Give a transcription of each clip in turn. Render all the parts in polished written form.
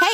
Hey,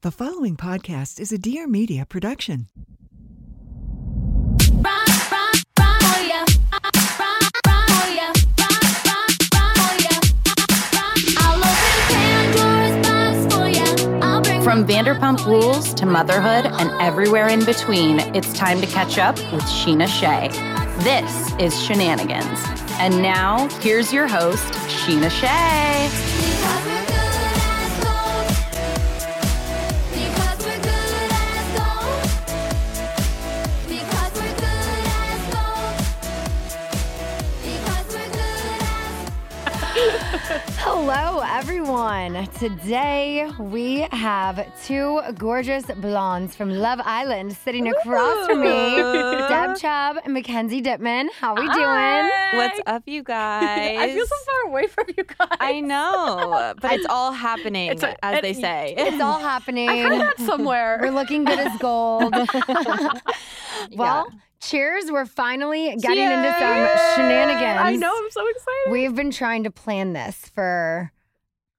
The following podcast is a Dear Media production. From Vanderpump Rules to motherhood and everywhere in between, it's time to catch up with Scheana Shay. This is Shenanigans. And now, here's your host, Scheana Shay. Hello, everyone. Today, we have two gorgeous blondes from Love Island sitting across from me, Deb Chubb and Mackenzie Dipman. How are we doing? What's up, you guys? I feel so far away from you guys. I know, but it's all happening, as they say. It's all happening. I heard that somewhere. We're looking good as gold. Well, yeah. Cheers, we're finally getting into some shenanigans. I know, I'm so excited. We've been trying to plan this for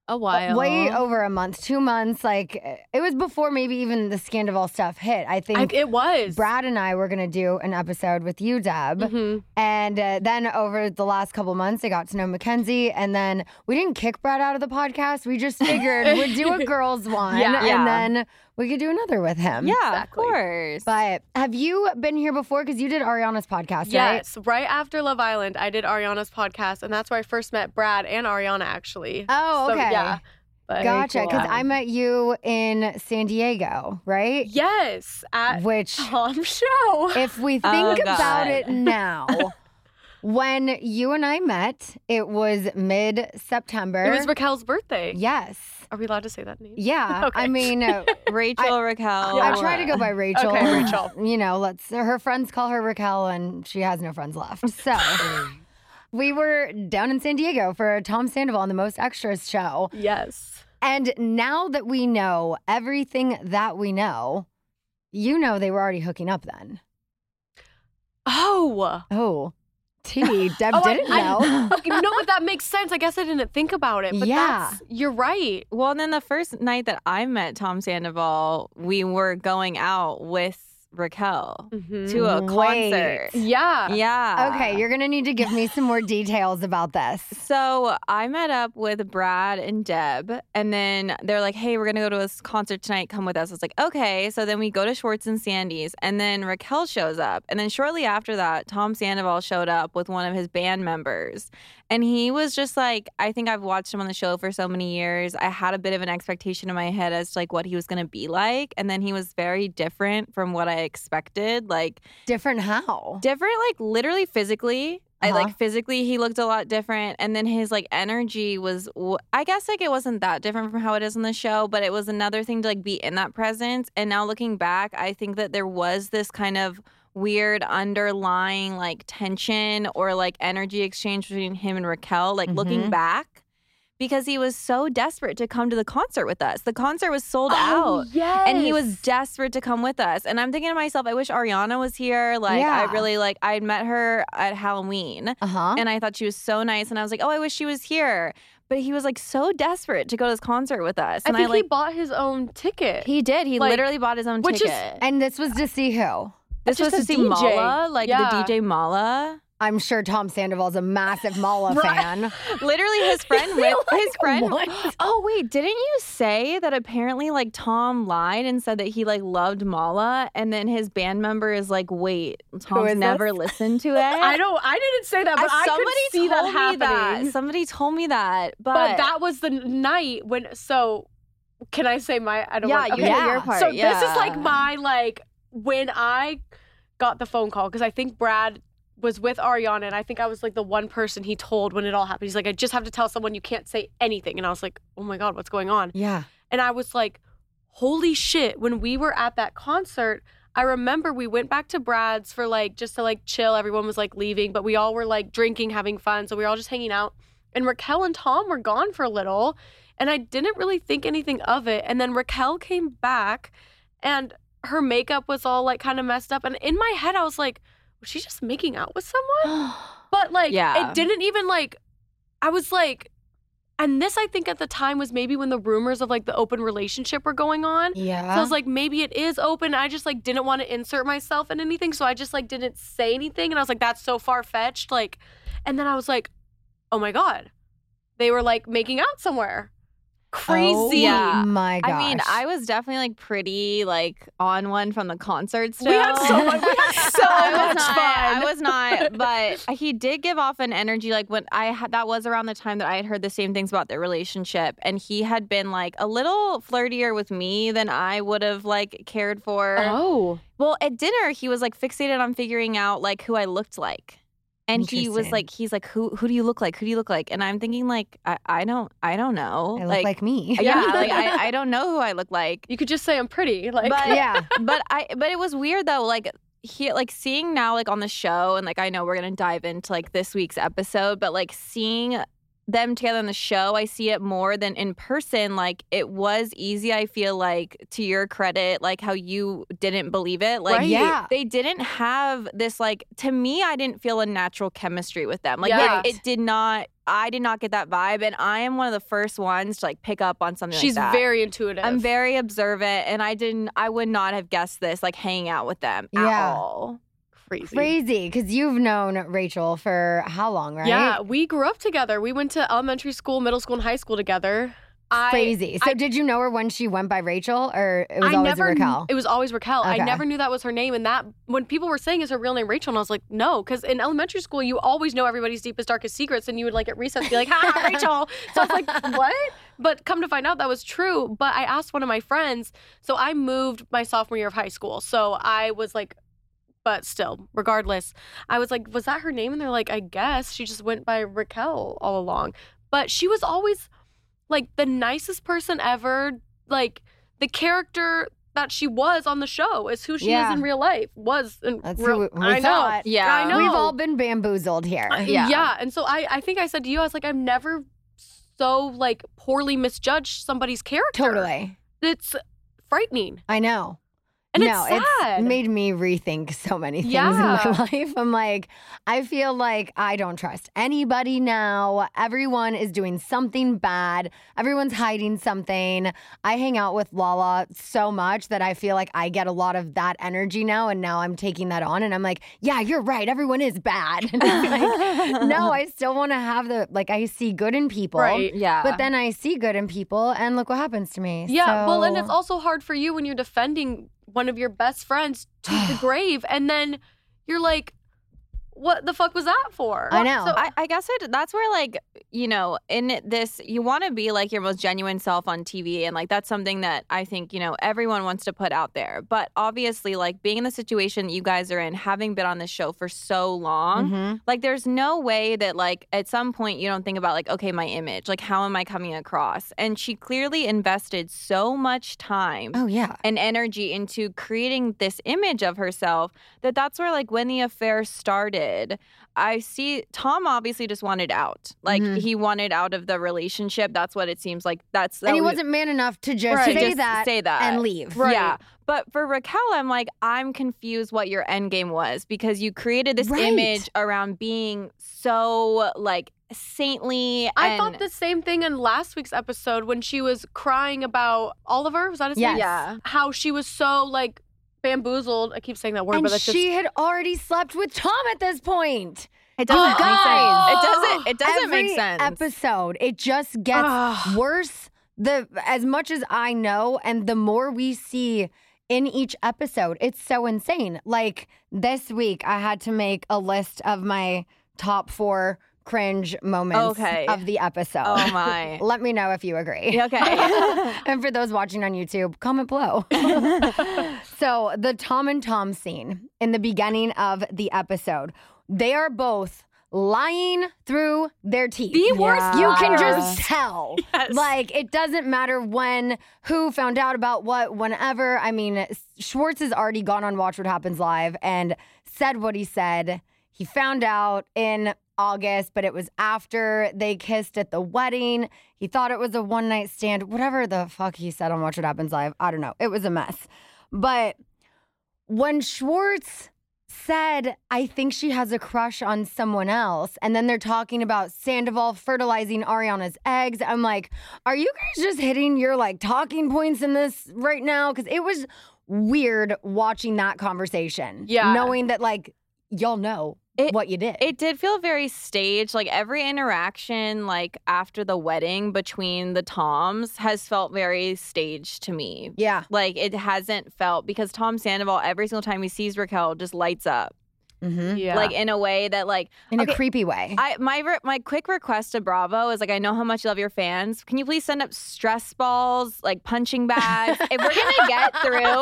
a while. Way over a month, 2 months. Like, it was before maybe even the Scandoval stuff hit. I think it was. Brad and I were going to do an episode with you, Deb. Mm-hmm. And then over the last couple months, I got to know Mackenzie. And then we didn't kick Brad out of the podcast. We just figured we'd do a girls one. Yeah. And then we could do another with him. Yeah, exactly. Of course. But have you been here before? Because you did Ariana's podcast, right? Yes, right after Love Island, I did Ariana's podcast, and that's where I first met Brad and Ariana, actually. Oh, okay. So, yeah. But gotcha, because I met you in San Diego, right? Yes, at Tom's show. If we think about it now... When you and I met, it was mid-September. It was Raquel's birthday. Yes. Are we allowed to say that name? Yeah. Okay. I mean, Raquel. Yeah. I try to go by Rachel. Okay, Rachel. You know, her friends call her Raquel, and she has no friends left. So we were down in San Diego for Tom Sandoval on the Most Extras show. Yes. And now that we know everything that we know, you know they were already hooking up then. Oh. Deb didn't know. No, but that makes sense. I guess I didn't think about it. But you're right. Well, and then the first night that I met Tom Sandoval, we were going out with Raquel to a concert. Yeah. Okay, you're going to need to give me some more details about this. So I met up with Brad and Deb, and then they're like, hey, we're going to go to this concert tonight. Come with us. I was like, okay. So then we go to Schwartz and Sandy's, and then Raquel shows up. And then shortly after that, Tom Sandoval showed up with one of his band members. And he was just like, I think I've watched him on the show for so many years. I had a bit of an expectation in my head as to like what he was going to be like. And then he was very different from what I expected. Like, different how? Different, like, literally physically. Uh-huh. Physically, he looked a lot different. And then his, energy was, I guess, it wasn't that different from how it is on the show. But it was another thing to, be in that presence. And now looking back, I think that there was this kind of weird underlying tension or energy exchange between him and Raquel looking back, because he was so desperate to come to the concert with us. The concert was sold out. Yes. And he was desperate to come with us. And I'm thinking to myself, I wish Ariana was here. I really I met her at Halloween. Uh-huh. And I thought she was so nice, and I was like, oh, I wish she was here. But he was, so desperate to go to this concert with us. And I think he bought his own ticket. He did. He literally bought his own ticket. And this was to see who? This was to see DJ Mala, the DJ Mala. I'm sure Tom Sandoval's a massive Mala fan. Literally his friend with his friend. What? Oh, wait. Didn't you say that apparently like Tom lied and said that he like loved Mala, and then his band member is like, wait, Tom's never listened to it? I didn't say that, but I could see that happening. Somebody told me that. But that was the night when, so can I say my, your part. So this is like my, like when I got the phone call, because I think Brad was with Ariana, and I think I was like the one person he told when it all happened. He's like, I just have to tell someone, you can't say anything. And I was like, oh my God, what's going on? Yeah. And I was like, holy shit. When we were at that concert, I remember we went back to Brad's for like, just to like chill. Everyone was like leaving, but we all were like drinking, having fun. So we were all just hanging out, and Raquel and Tom were gone for a little, and I didn't really think anything of it. And then Raquel came back, and her makeup was all like kind of messed up. And in my head, I was like, was she just making out with someone? But like, it didn't even like, I was like, and this I think at the time was maybe when the rumors of like the open relationship were going on. Yeah. So I was like, maybe it is open. I just like didn't want to insert myself in anything. So I just like didn't say anything. And I was like, that's so far-fetched. Like, and then I was like, oh my God, they were like making out somewhere. Crazy. Oh my gosh. I mean, I was definitely like pretty like on one from the concert still. We had so much fun. I was not, but he did give off an energy like when that was around the time that I had heard the same things about their relationship, and he had been like a little flirtier with me than I would have like cared for. Oh. Well, at dinner he was like fixated on figuring out like who I looked like. And he was like, he's like, who do you look like? Who do you look like? And I'm thinking like, I don't know. I look like me. Yeah, like I don't know who I look like. You could just say I'm pretty. Like, but, yeah. But it was weird though. Like he, like seeing now like on the show, and like I know we're gonna dive into like this week's episode, but like seeing them together on the show, I see it more than in person. Like it was easy. I feel like, to your credit, like how you didn't believe it. Like they didn't have this, like, to me, I didn't feel a natural chemistry with them. Like it did not, I did not get that vibe. And I am one of the first ones to like pick up on something. She's like that. She's very intuitive. I'm very observant. And I would not have guessed this, like hanging out with them at all. Crazy, because you've known Rachel for how long, right? Yeah, we grew up together. We went to elementary school, middle school, and high school together. Crazy. So did you know her when she went by Rachel, or it was always Raquel? It was always Raquel. Okay. I never knew that was her name. And that, when people were saying, is her real name Rachel? And I was like, no, because in elementary school, you always know everybody's deepest, darkest secrets. And you would like at recess be like, ha, Rachel. So I was like, what? But come to find out that was true. But I asked one of my friends. So I moved my sophomore year of high school. So I was like, but still, regardless, I was like, was that her name? And they're like, I guess she just went by Raquel all along. But she was always like the nicest person ever. Like the character that she was on the show is who she is in real life. That's who we thought. Yeah. I know. We've all been bamboozled here. Yeah. And so I think I said to you, I was like, I've never so like poorly misjudged somebody's character. Totally. It's frightening. I know. And no, it's sad. It's made me rethink so many things in my life. I'm like, I feel like I don't trust anybody now. Everyone is doing something bad. Everyone's hiding something. I hang out with Lala so much that I feel like I get a lot of that energy now. And now I'm taking that on. And I'm like, yeah, you're right. Everyone is bad. And I'm like, no, I still want to have the, like, I see good in people. Right. Yeah. But then I see good in people and look what happens to me. Yeah. So. Well, and it's also hard for you when you're defending one of your best friends to the grave, and then you're like, what the fuck was that for? I know. So I guess that's where, like, you know, in this, you want to be like your most genuine self on TV. And like, that's something that I think, you know, everyone wants to put out there. But obviously, like, being in the situation you guys are in, having been on this show for so long, like, there's no way that, like, at some point you don't think about, like, okay, my image, like, how am I coming across? And she clearly invested so much time and energy into creating this image of herself that that's where, like, when the affair started, I see Tom obviously just wanted out. Like, he wanted out of the relationship. That's what it seems like. And he wasn't man enough to just say that and leave. Right. Yeah. But for Raquel, I'm like, I'm confused what your end game was, because you created this image around being so, like, saintly. I thought the same thing in last week's episode when she was crying about Oliver. Was that his name? Yeah. How she was so, like, bamboozled. I keep saying that word, but that's just... she had already slept with Tom at this point. It doesn't make sense. It doesn't make sense. Every episode, it just gets worse. As much as I know, and the more we see in each episode, it's so insane. Like this week, I had to make a list of my top 4 cringe moments of the episode. Oh my. Let me know if you agree. Okay. And for those watching on YouTube, comment below. So the Tom and Tom scene in the beginning of the episode, they are both lying through their teeth. The worst liars. You can just tell. Yes. Like, it doesn't matter when, who found out about what, whenever. I mean, Schwartz has already gone on Watch What Happens Live and said what he said. He found out in August, but it was after they kissed at the wedding. He thought it was a one-night stand. Whatever the fuck he said on Watch What Happens Live, I don't know. It was a mess. But when Schwartz said, I think she has a crush on someone else, and then they're talking about Sandoval fertilizing Ariana's eggs, I'm like, are you guys just hitting your, like, talking points in this right now? Because it was weird watching that conversation. Yeah. Knowing that, like, y'all know what you did. It did feel very staged. Like, every interaction, like, after the wedding between the Toms has felt very staged to me. Yeah. Like, it hasn't felt, because Tom Sandoval, every single time he sees Raquel, just lights up. Mm-hmm. Yeah. Like, in a way that, like, a creepy way. My quick request to Bravo is, like, I know how much you love your fans. Can you please send up stress balls, like punching bags? If we're gonna get through,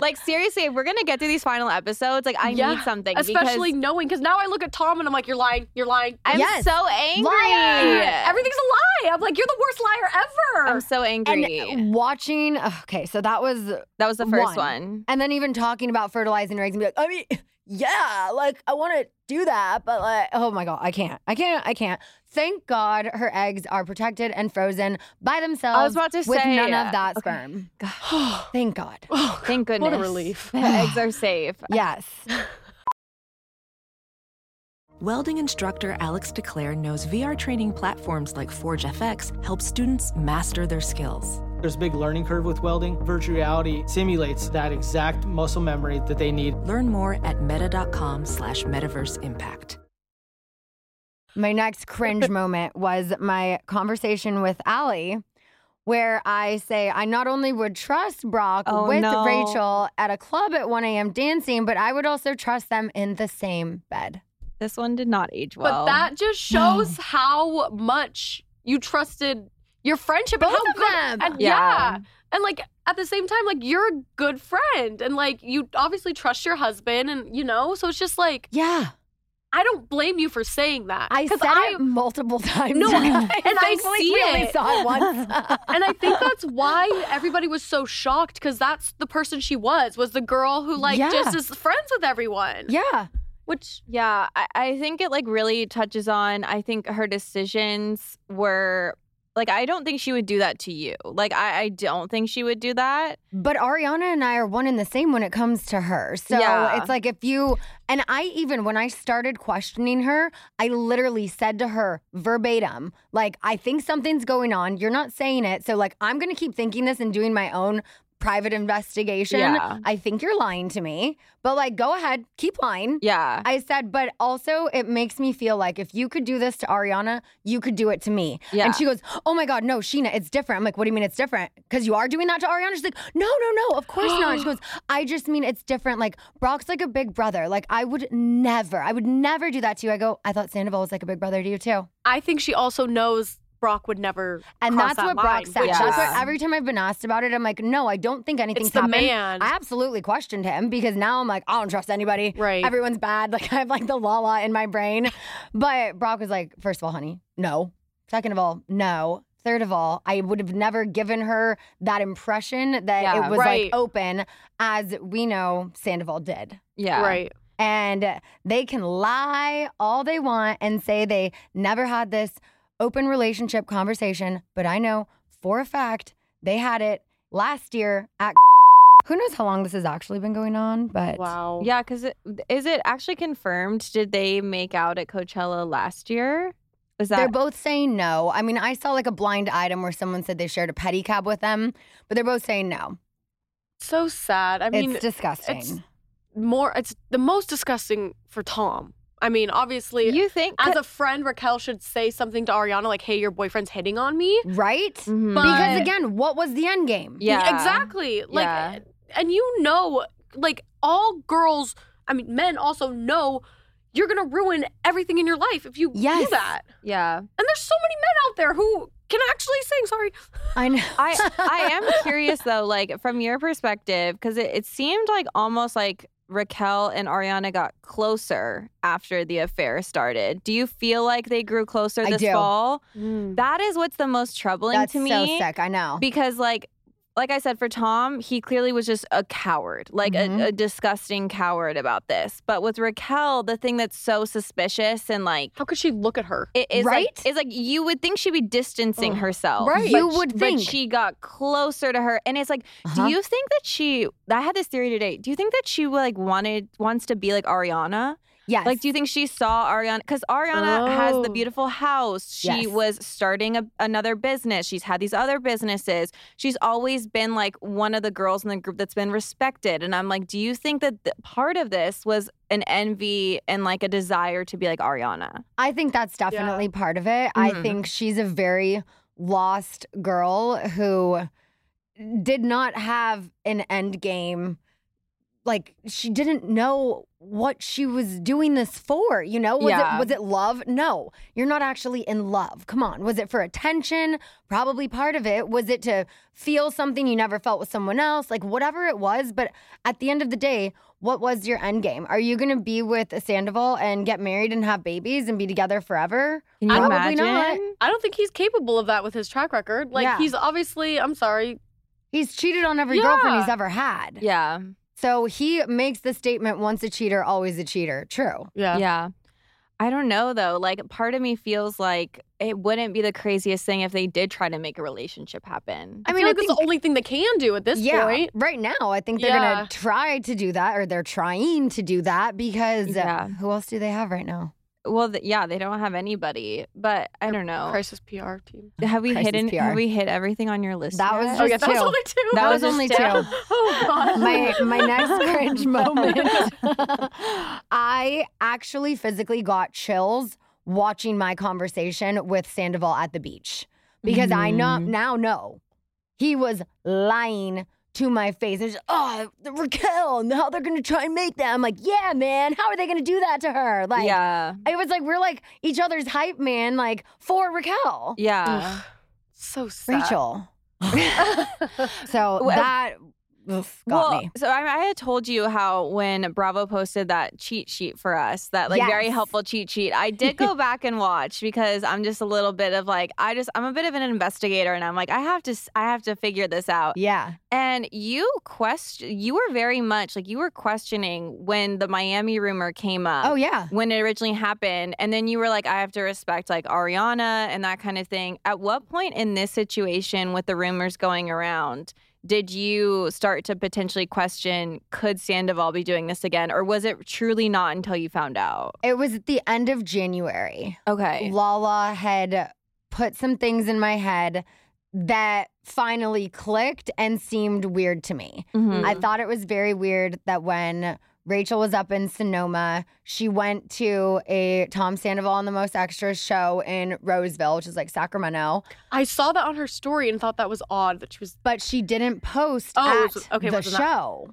like, seriously, if we're gonna get through these final episodes, like, I need something. Especially because now I look at Tom and I'm like, you're lying. I'm so angry. Liar. Everything's a lie. I'm like, you're the worst liar ever. I'm so angry. And watching. Okay, so that was the first one. And then even talking about fertilizing eggs and be like, I mean. Yeah, like, I want to do that, but, like, oh my God, I can't. Thank God her eggs are protected and frozen by themselves. I was about to say, with none of that sperm. God. Thank God. Oh, thank goodness. What a relief. The eggs are safe. Yes. Welding instructor Alex DeClaire knows VR training platforms like ForgeFX help students master their skills. There's a big learning curve with welding. Virtual reality simulates that exact muscle memory that they need. Learn more at meta.com/metaverseimpact. My next cringe moment was my conversation with Allie, where I say I not only would trust Brock with Rachel at a club at 1 a.m. dancing, but I would also trust them in the same bed. This one did not age well. But that just shows how much you trusted your friendship. Both and how of them. And yeah. And, like, at the same time, like, you're a good friend. And, like, you obviously trust your husband and, you know, so it's just like. Yeah. I don't blame you for saying that. I said it multiple times. No, and I see really it. Saw it once. And I think that's why everybody was so shocked, because that's the person she was the girl who, like, just is friends with everyone. Yeah. Which, yeah, I think it, like, really touches on, I think her decisions were. Like, I don't think she would do that to you. Like, I don't think she would do that. But Ariana and I are one and the same when it comes to her. So it's like, if you, and I even, when I started questioning her, I literally said to her verbatim, like, I think something's going on. You're not saying it. So, like, I'm going to keep thinking this and doing my own private investigation. Yeah. I think you're lying to me. But, like, go ahead. Keep lying. Yeah. I said, but also it makes me feel like if you could do this to Ariana, you could do it to me. Yeah. And she goes, oh my God, no, Scheana, it's different. I'm like, what do you mean it's different? Because you are doing that to Ariana? She's like, no, of course not. And she goes, I just mean it's different. Like, Brock's like a big brother. Like, I would never do that to you. I go, I thought Sandoval was like a big brother to you too. I think she also knows Brock would never and cross that's that what line, Brock said. Yeah. That's what, every time I've been asked about it, I'm like, no, I don't think anything's happened. It's the man. I absolutely questioned him, because now I'm like, I don't trust anybody. Right. Everyone's bad. Like, I have, like, the Lala in my brain. But Brock was like, first of all, honey, no. Second of all, no. Third of all, I would have never given her that impression that it was, like, open, as we know Sandoval did. Yeah. Right. And they can lie all they want and say they never had this open relationship conversation, but I know for a fact they had it last year at who knows how long this has actually been going on, but wow. Yeah, because is it actually confirmed? Did they make out at Coachella last year? They're both saying no. I mean, I saw, like, a blind item where someone said they shared a pedicab with them, but they're both saying no. So sad. I mean, it's disgusting. It's the most disgusting for Tom. I mean, obviously, you think as a friend, Raquel should say something to Ariana like, hey, your boyfriend's hitting on me. Right? Mm-hmm. Because again, what was the end game? Yeah. Exactly. Like, yeah. And you know, like all girls, I mean, men also know you're going to ruin everything in your life if you do that. Yeah. And there's so many men out there who can actually sing. Sorry. I know. I am curious, though, like from your perspective, because it seemed like almost like Raquel and Ariana got closer after the affair started. Do you feel like they grew closer this fall? Mm. That is what's the most troubling to me. That's so sick. I know. Because like I said, for Tom, he clearly was just a coward, like a disgusting coward about this. But with Raquel, the thing that's so suspicious and like, how could she look at her? It is right? It's like you would think she'd be distancing herself. Right. You would think. But she got closer to her. And it's like, do you think that she, I had this theory today. Do you think that she like wants to be like Ariana? Yes. Like, do you think she saw Ariana? Because Ariana has the beautiful house. She was starting another business. She's had these other businesses. She's always been, like, one of the girls in the group that's been respected. And I'm like, do you think that part of this was an envy and, like, a desire to be like Ariana? I think that's definitely part of it. Mm-hmm. I think she's a very lost girl who did not have an end game. Like, she didn't know what she was doing this for, you know? Was it love? No. You're not actually in love. Come on. Was it for attention? Probably part of it. Was it to feel something you never felt with someone else? Like, whatever it was. But at the end of the day, what was your end game? Are you going to be with a Sandoval and get married and have babies and be together forever? Can you imagine? Probably not. I don't think he's capable of that with his track record. Like, he's obviously, I'm sorry. He's cheated on every girlfriend he's ever had. Yeah. So he makes the statement, once a cheater, always a cheater. True. Yeah. Yeah. I don't know, though. Like, part of me feels like it wouldn't be the craziest thing if they did try to make a relationship happen. I mean, it's the only thing they can do at this point. Right now, I think they're going to try to do that, or they're trying to do that, because who else do they have right now? Well, they don't have anybody, but I don't know. Crisis PR team. Have we hit everything on your list? That was just two. That was only two. That was only two. Oh God. My next cringe moment. I actually physically got chills watching my conversation with Sandoval at the beach, because I know he was lying to my face. It's Raquel, and how they're going to try and make that. I'm like, yeah, man, how are they going to do that to her? Like, it was like, we're like each other's hype man, like for Raquel. Yeah. So sad. Rachel. So that got me. So I had told you how when Bravo posted that cheat sheet for us, that like very helpful cheat sheet, I did go back and watch, because I'm just a little bit of like, I'm a bit of an investigator, and I'm like, I have to figure this out. Yeah. And you were very much like, you were questioning when the Miami rumor came up. Oh yeah. When it originally happened. And then you were like, I have to respect like Ariana and that kind of thing. At what point in this situation with the rumors going around did you start to potentially question, could Sandoval be doing this again? Or was it truly not until you found out? It was at the end of January. Okay. Lala had put some things in my head that finally clicked and seemed weird to me. Mm-hmm. I thought it was very weird that when Rachel was up in Sonoma, she went to a Tom Sandoval on the Most Extra show in Roseville, which is like Sacramento. I saw that on her story and thought that was odd that she was. But she didn't post the show.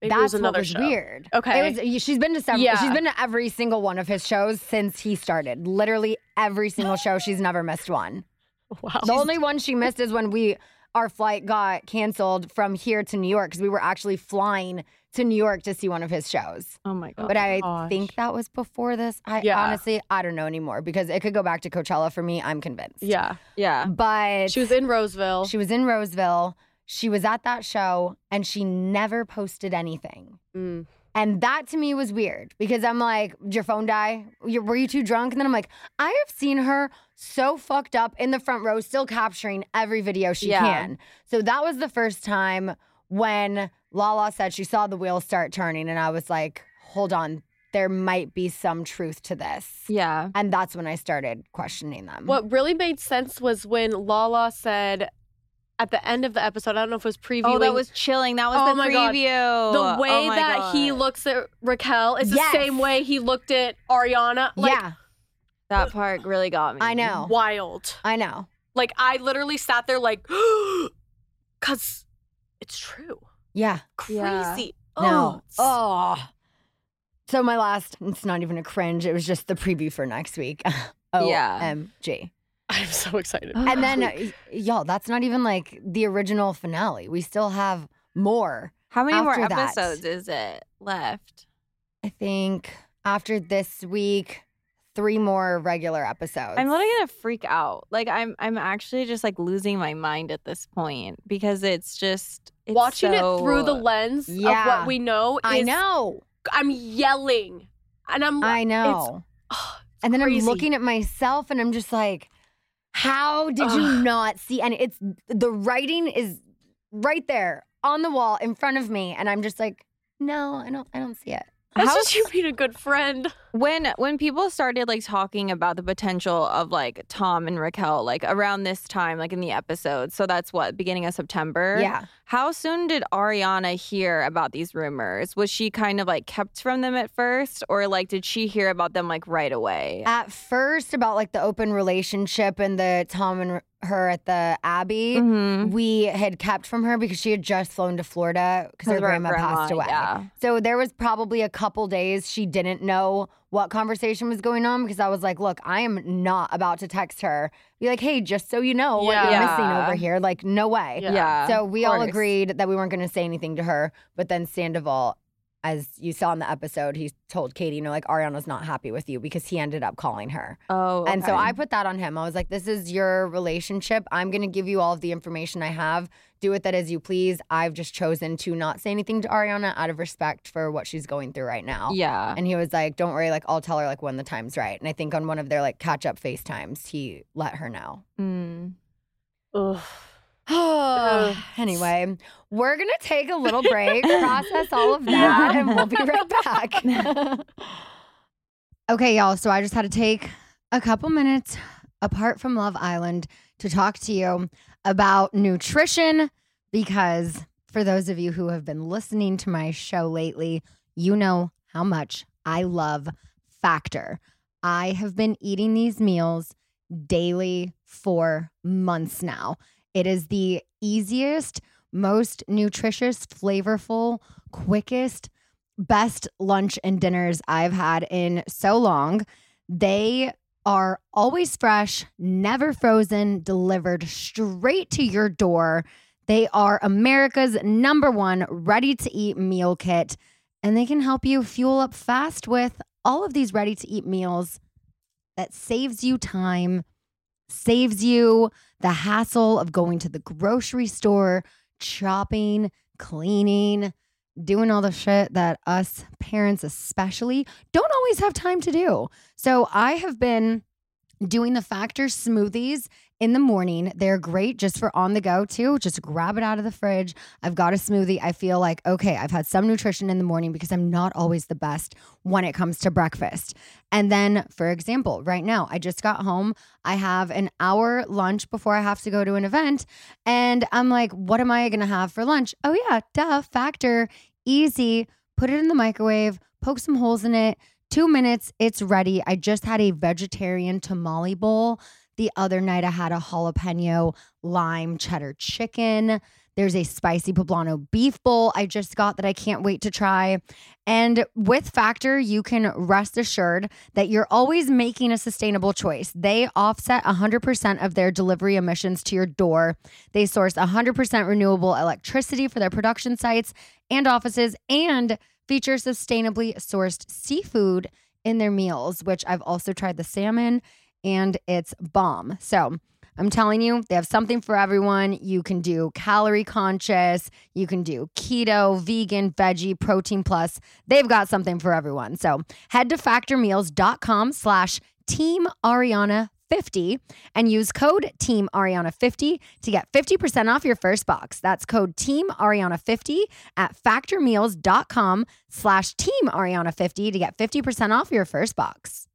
Maybe that was another show. Weird. Okay, she's been to several. Yeah. She's been to every single one of his shows since he started. Literally every single show. She's never missed one. Wow. The only one she missed is when our flight got canceled from here to New York, because we were actually flying to New York to see one of his shows. Oh my God. But I think that was before this. Honestly, I don't know anymore, because it could go back to Coachella for me. I'm convinced. Yeah. Yeah. But she was in Roseville. She was at that show, and she never posted anything. Mm. And that to me was weird, because I'm like, did your phone die? Were you too drunk? And then I'm like, I have seen her so fucked up in the front row, still capturing every video she can. So that was the first time when Lala said she saw the wheels start turning, and I was like, hold on, there might be some truth to this. Yeah. And that's when I started questioning them. What really made sense was when Lala said, at the end of the episode. I don't know if it was previewing. Oh, that was chilling. That was the preview. God. The way that he looks at Raquel is the same way he looked at Ariana. Like, yeah. That part really got me. I know. Wild. I know. Like, I literally sat there like, because it's true. Yeah. Crazy. Yeah. Oh. No. Oh. So my last, it's not even a cringe. It was just the preview for next week. OMG. I'm so excited. And then, y'all, that's not even like the original finale. We still have more. How many more episodes is it left? I think after this week, 3 more regular episodes. I'm literally gonna freak out. Like I'm actually just like losing my mind at this point because it's just watching it through the lens of what we know. I know. I'm yelling, and I'm. I know. It's and then crazy. I'm looking at myself, and I'm just like, how did you not see? And it's the writing is right there on the wall in front of me, and I'm just like, no, I don't see it. That's just you being a good friend. When people started like talking about the potential of like Tom and Raquel like around this time, like in the episode. So that's what, beginning of September? Yeah. How soon did Ariana hear about these rumors? Was she kind of like kept from them at first, or like did she hear about them like right away? At first about like the open relationship and the Tom and her at the Abbey, we had kept from her because she had just flown to Florida because her grandma passed away. Yeah. So there was probably a couple days she didn't know what conversation was going on, because I was like, look, I am not about to text her. Be like, hey, just so you know what you're missing over here. Like, no way. Yeah. So we all agreed that we weren't going to say anything to her. But then Sandoval, as you saw in the episode, he told Katie, you know, like, Ariana's not happy with you, because he ended up calling her. Oh, okay. And so I put that on him. I was like, this is your relationship. I'm going to give you all of the information I have. Do with that as you please. I've just chosen to not say anything to Ariana out of respect for what she's going through right now. Yeah. And he was like, don't worry, like, I'll tell her, like, when the time's right. And I think on one of their, like, catch-up FaceTimes, he let her know. Ugh. Anyway, we're going to take a little break, process all of that, and we'll be right back. Okay, y'all, so I just had to take a couple minutes apart from Love Island to talk to you about nutrition, because for those of you who have been listening to my show lately, you know how much I love Factor. I have been eating these meals daily for months now. It is the easiest, most nutritious, flavorful, quickest, best lunch and dinners I've had in so long. They are always fresh, never frozen, delivered straight to your door. They are America's #1 ready-to-eat meal kit, and they can help you fuel up fast with all of these ready-to-eat meals that saves you time, saves you the hassle of going to the grocery store, shopping, cleaning, doing all the shit that us parents especially don't always have time to do. So I have been doing the Factor smoothies in the morning. They're great just for on the go too. Just grab it out of the fridge. I've got a smoothie. I feel like, okay, I've had some nutrition in the morning, because I'm not always the best when it comes to breakfast. And then, for example, right now, I just got home. I have an hour lunch before I have to go to an event. And I'm like, what am I going to have for lunch? Oh yeah, duh, Factor. Easy. Put it in the microwave, poke some holes in it. 2 minutes, it's ready. I just had a vegetarian tamale bowl. The other night, I had a jalapeno lime cheddar chicken. There's a spicy poblano beef bowl I just got that I can't wait to try. And with Factor, you can rest assured that you're always making a sustainable choice. They offset 100% of their delivery emissions to your door. They source 100% renewable electricity for their production sites and offices, and feature sustainably sourced seafood in their meals, which I've also tried the salmon, and it's bomb. So I'm telling you, they have something for everyone. You can do calorie conscious. You can do keto, vegan, veggie, protein plus. They've got something for everyone. So head to factormeals.com/teamariana50 and use code teamariana50 to get 50% off your first box. That's code teamariana50 at factormeals.com/teamariana50 to get 50% off your first box.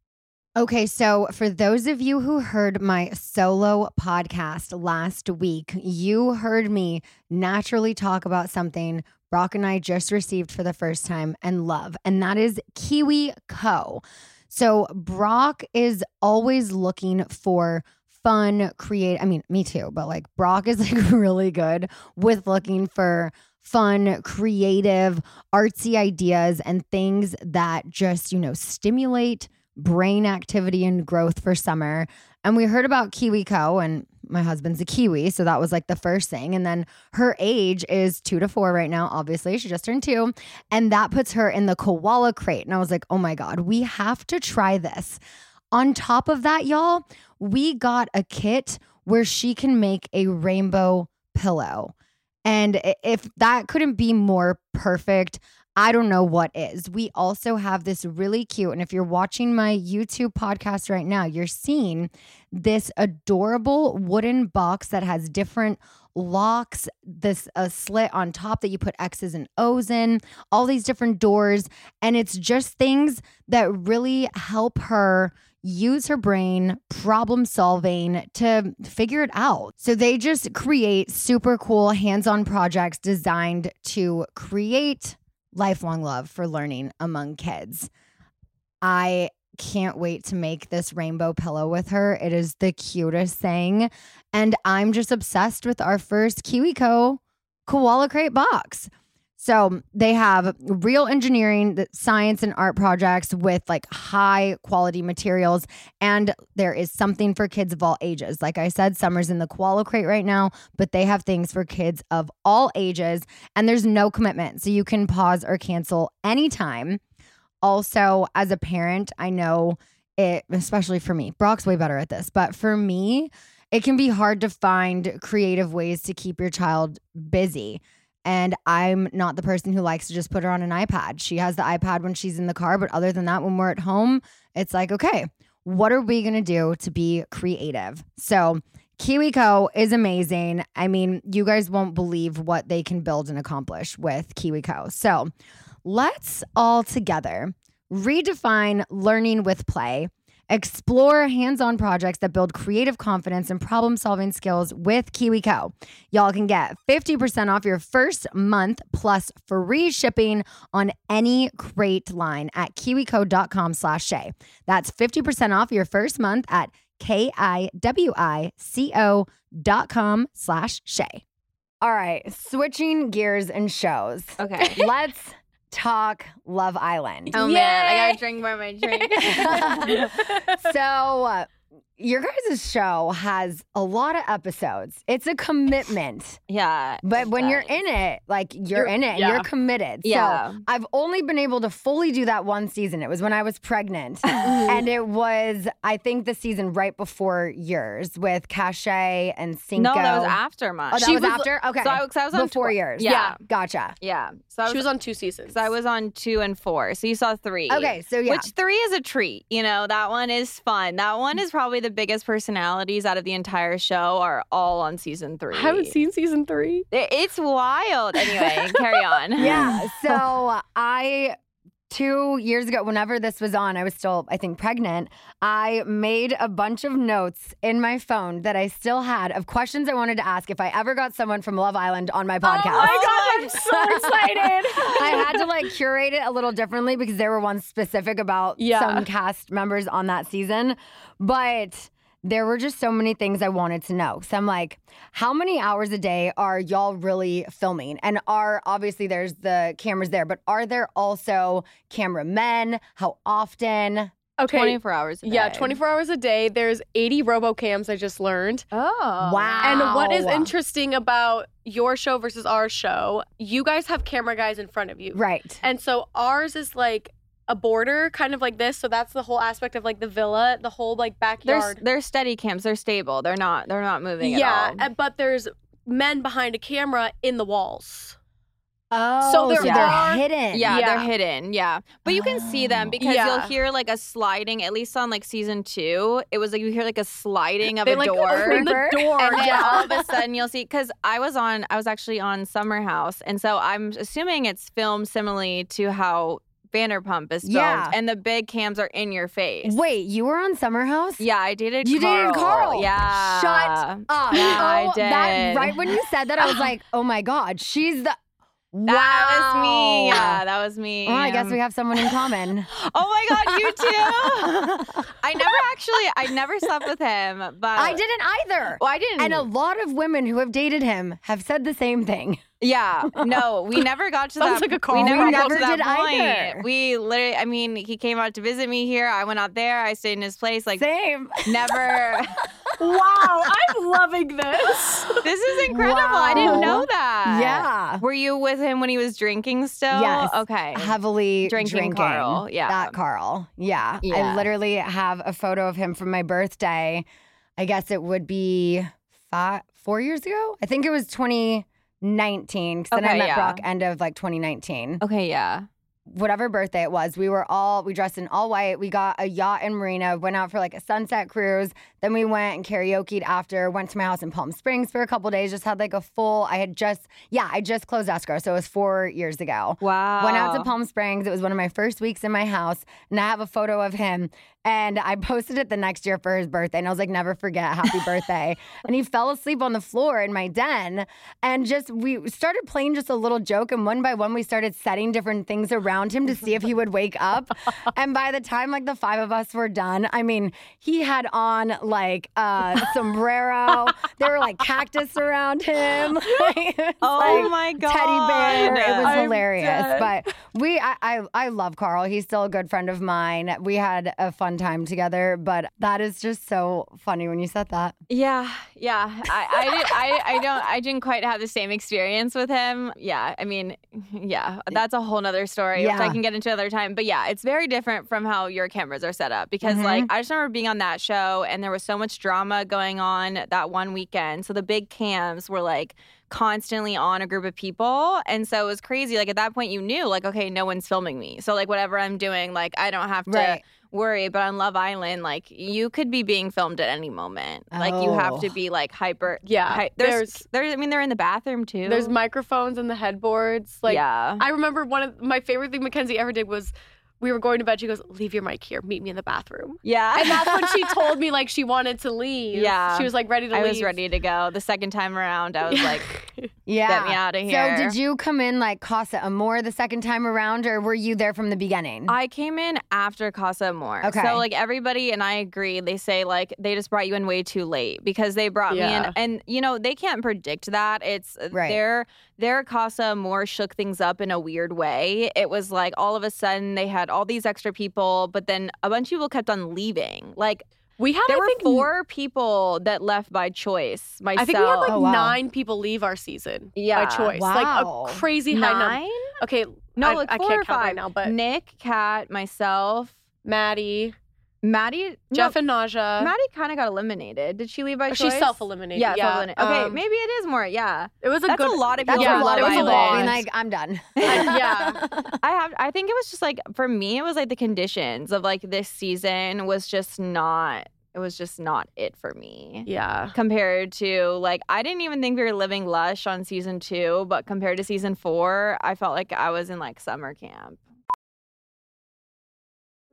Okay, so for those of you who heard my solo podcast last week, you heard me naturally talk about something Brock and I just received for the first time and love, and that is KiwiCo. So Brock is always looking for fun, creative, I mean, me too, but like Brock is like really good with looking for fun, creative, artsy ideas and things that just, you know, stimulate brain activity and growth for summer. And we heard about KiwiCo, and my husband's a Kiwi, so that was like the first thing. And then her age is 2 to 4 right now. Obviously, she just turned 2, and that puts her in the koala crate. And I was like, oh my God, we have to try this. On top of that, y'all, we got a kit where she can make a rainbow pillow. And if that couldn't be more perfect, I don't know what is. We also have this really cute, and if you're watching my YouTube podcast right now, you're seeing this adorable wooden box that has different locks, this a slit on top that you put X's and O's in, all these different doors. And it's just things that really help her use her brain, problem solving to figure it out. So they just create super cool hands-on projects designed to create lifelong love for learning among kids. I can't wait to make this rainbow pillow with her. It is the cutest thing. And I'm just obsessed with our first KiwiCo koala crate box. So they have real engineering, science, and art projects with like high quality materials. And there is something for kids of all ages. Like I said, summer's in the koala crate right now, but they have things for kids of all ages. And there's no commitment, so you can pause or cancel anytime. Also, as a parent, I know it, especially for me, Brock's way better at this, but for me, it can be hard to find creative ways to keep your child busy. And I'm not the person who likes to just put her on an iPad. She has the iPad when she's in the car, but other than that, when we're at home, it's like, okay, what are we going to do to be creative? So KiwiCo is amazing. I mean, you guys won't believe what they can build and accomplish with KiwiCo. So let's all together redefine learning with play. Explore hands-on projects that build creative confidence and problem-solving skills with KiwiCo. Y'all can get 50% off your first month plus free shipping on any crate line at KiwiCo.com/Shay. That's 50% off your first month at KiwiCo.com/Shay. All right, switching gears and shows. Okay. Let's talk Love Island. Oh, yay! Man, I gotta drink more of my drink. So your guys' show has a lot of episodes. It's a commitment. Yeah. But when you're in it, like you're in it, yeah. You're committed. Yeah. So I've only been able to fully do that one season. It was when I was pregnant. And it was, I think, the season right before yours with Cache and Cinco. No, that was after mine. Oh, that was after? Okay. So I was on before yours. Yeah. Gotcha. Yeah. So she was on 2 seasons. So I was on 2 and 4. So you saw 3. Okay. So yeah. Which 3 is a treat. You know, that one is fun. That one is probably the biggest personalities out of the entire show are all on season 3. I haven't seen season 3. It's wild. Anyway, carry on. Yeah. So 2 years ago, whenever this was on, I was still, I think, pregnant. I made a bunch of notes in my phone that I still had of questions I wanted to ask if I ever got someone from Love Island on my podcast. Oh my God, I'm so excited. I had to like curate it a little differently because there were ones specific about some cast members on that season. But there were just so many things I wanted to know. So I'm like, how many hours a day are y'all really filming? And are, obviously there's the cameras there, but are there also cameramen? How often? Okay. 24 hours a day. Yeah, 24 hours a day. There's 80 robocams, I just learned. Oh. Wow. And what is interesting about your show versus our show, you guys have camera guys in front of you. Right. And so ours is like a border, kind of like this, so that's the whole aspect of like the villa, the whole like backyard. They're steady cams, they're stable, they're not moving at all. Yeah, but there's men behind a camera in the walls. Oh, so they're hidden. Yeah, they're hidden, yeah. But you can see them because you'll hear like a sliding, at least on like season 2, it was like you hear like a sliding of they, a like, door. Open the door. And then all of a sudden you'll see, because I was actually on Summer House, and so I'm assuming it's filmed similarly to how Vanderpump is filmed, and the big cams are in your face. Wait, you were on Summer House? Yeah, I dated Carl. You dated Carl? Yeah. Shut up. Yeah, I did. That, right when you said that, I was like, oh my God, she's the... Wow. That was me. Yeah, that was me. Well, I guess we have someone in common. Oh my God, you too? I never slept with him. But I didn't either. Well, I didn't. And a lot of women who have dated him have said the same thing. Yeah. No, we never got to that. Like a call. We never got to that point. We literally, I mean, he came out to visit me here. I went out there. I stayed in his place. Like, same. Never. Wow. I'm loving this. This is incredible. Wow. I didn't know that. Yeah. Were you with him when he was drinking still? Yes. Okay. Heavily drinking. Carl. Yeah. That Carl. Yeah. I literally have a photo of him from my birthday. I guess it would be 4 years ago. I think it was 2019, because then I met Brock end of like 2019. Okay, yeah. Whatever birthday it was, we dressed in all white. We got a yacht in Marina, went out for like a sunset cruise. Then we went and karaoke'd after, went to my house in Palm Springs for a couple days, just had like a full, I just closed escrow. So it was 4 years ago. Wow. Went out to Palm Springs. It was one of my first weeks in my house. And I have a photo of him. And I posted it the next year for his birthday. And I was like, never forget, happy birthday. And he fell asleep on the floor in my den. And we started playing just a little joke. And one by one, we started setting different things around him to see if he would wake up. And by the time, like, the five of us were done, I mean, he had on, like, sombrero. There were, like, cactus around him. My God. Teddy bear. It was hilarious. Dead. But I love Carl. He's still a good friend of mine. We had a fun time together, but that is just so funny when you said that. Yeah. I didn't quite have the same experience with him. Yeah, I mean, yeah, that's a whole nother story, which I can get into another time. But yeah, it's very different from how your cameras are set up, because like, I just remember being on that show and there was so much drama going on that one weekend. So the big cams were like constantly on a group of people, and so it was crazy. Like, at that point you knew, like, okay, no one's filming me, so like whatever I'm doing, like, I don't have to worry. But on Love Island, like, you could be being filmed at any moment. Like, you have to be like hyper. Yeah. There's I mean, they're in the bathroom too. There's microphones in the headboards. Like, I remember one of my favorite thing Mackenzie ever did was, we were going to bed. She goes, leave your mic here. Meet me in the bathroom. Yeah. And that's when she told me, like, she wanted to leave. Yeah. She was, like, ready to leave. I was ready to go. The second time around, I was like, get me out of here. So did you come in, like, Casa Amor the second time around, or were you there from the beginning? I came in after Casa Amor. Okay. So, like, everybody, and I agree, they say, like, they just brought you in way too late, because they brought me in. And, you know, they can't predict that. It's their Casa Amor shook things up in a weird way. It was, like, all of a sudden they had all these extra people, but then a bunch of people kept on leaving. Like, there were four people that left by choice. Myself, I think we had like 9 people leave our season by choice. Wow. Like a crazy 9? High number. Okay, no, like 4 I can't or 5 count right now, but Nick, Kat, myself, Maddie, Jeff, and Naja. Maddie kind of got eliminated. Did she leave by choice? She self-eliminated. Yeah, self-eliminated. Okay, maybe it is more. Yeah, it was a lot of people. Yeah, it was a lot. I mean, like, I'm done. I think it was just like, for me, it was like the conditions of like this season was just not. It was just not it for me. Yeah. Compared to, like, I didn't even think we were living lush on season 2, but compared to season 4, I felt like I was in like summer camp.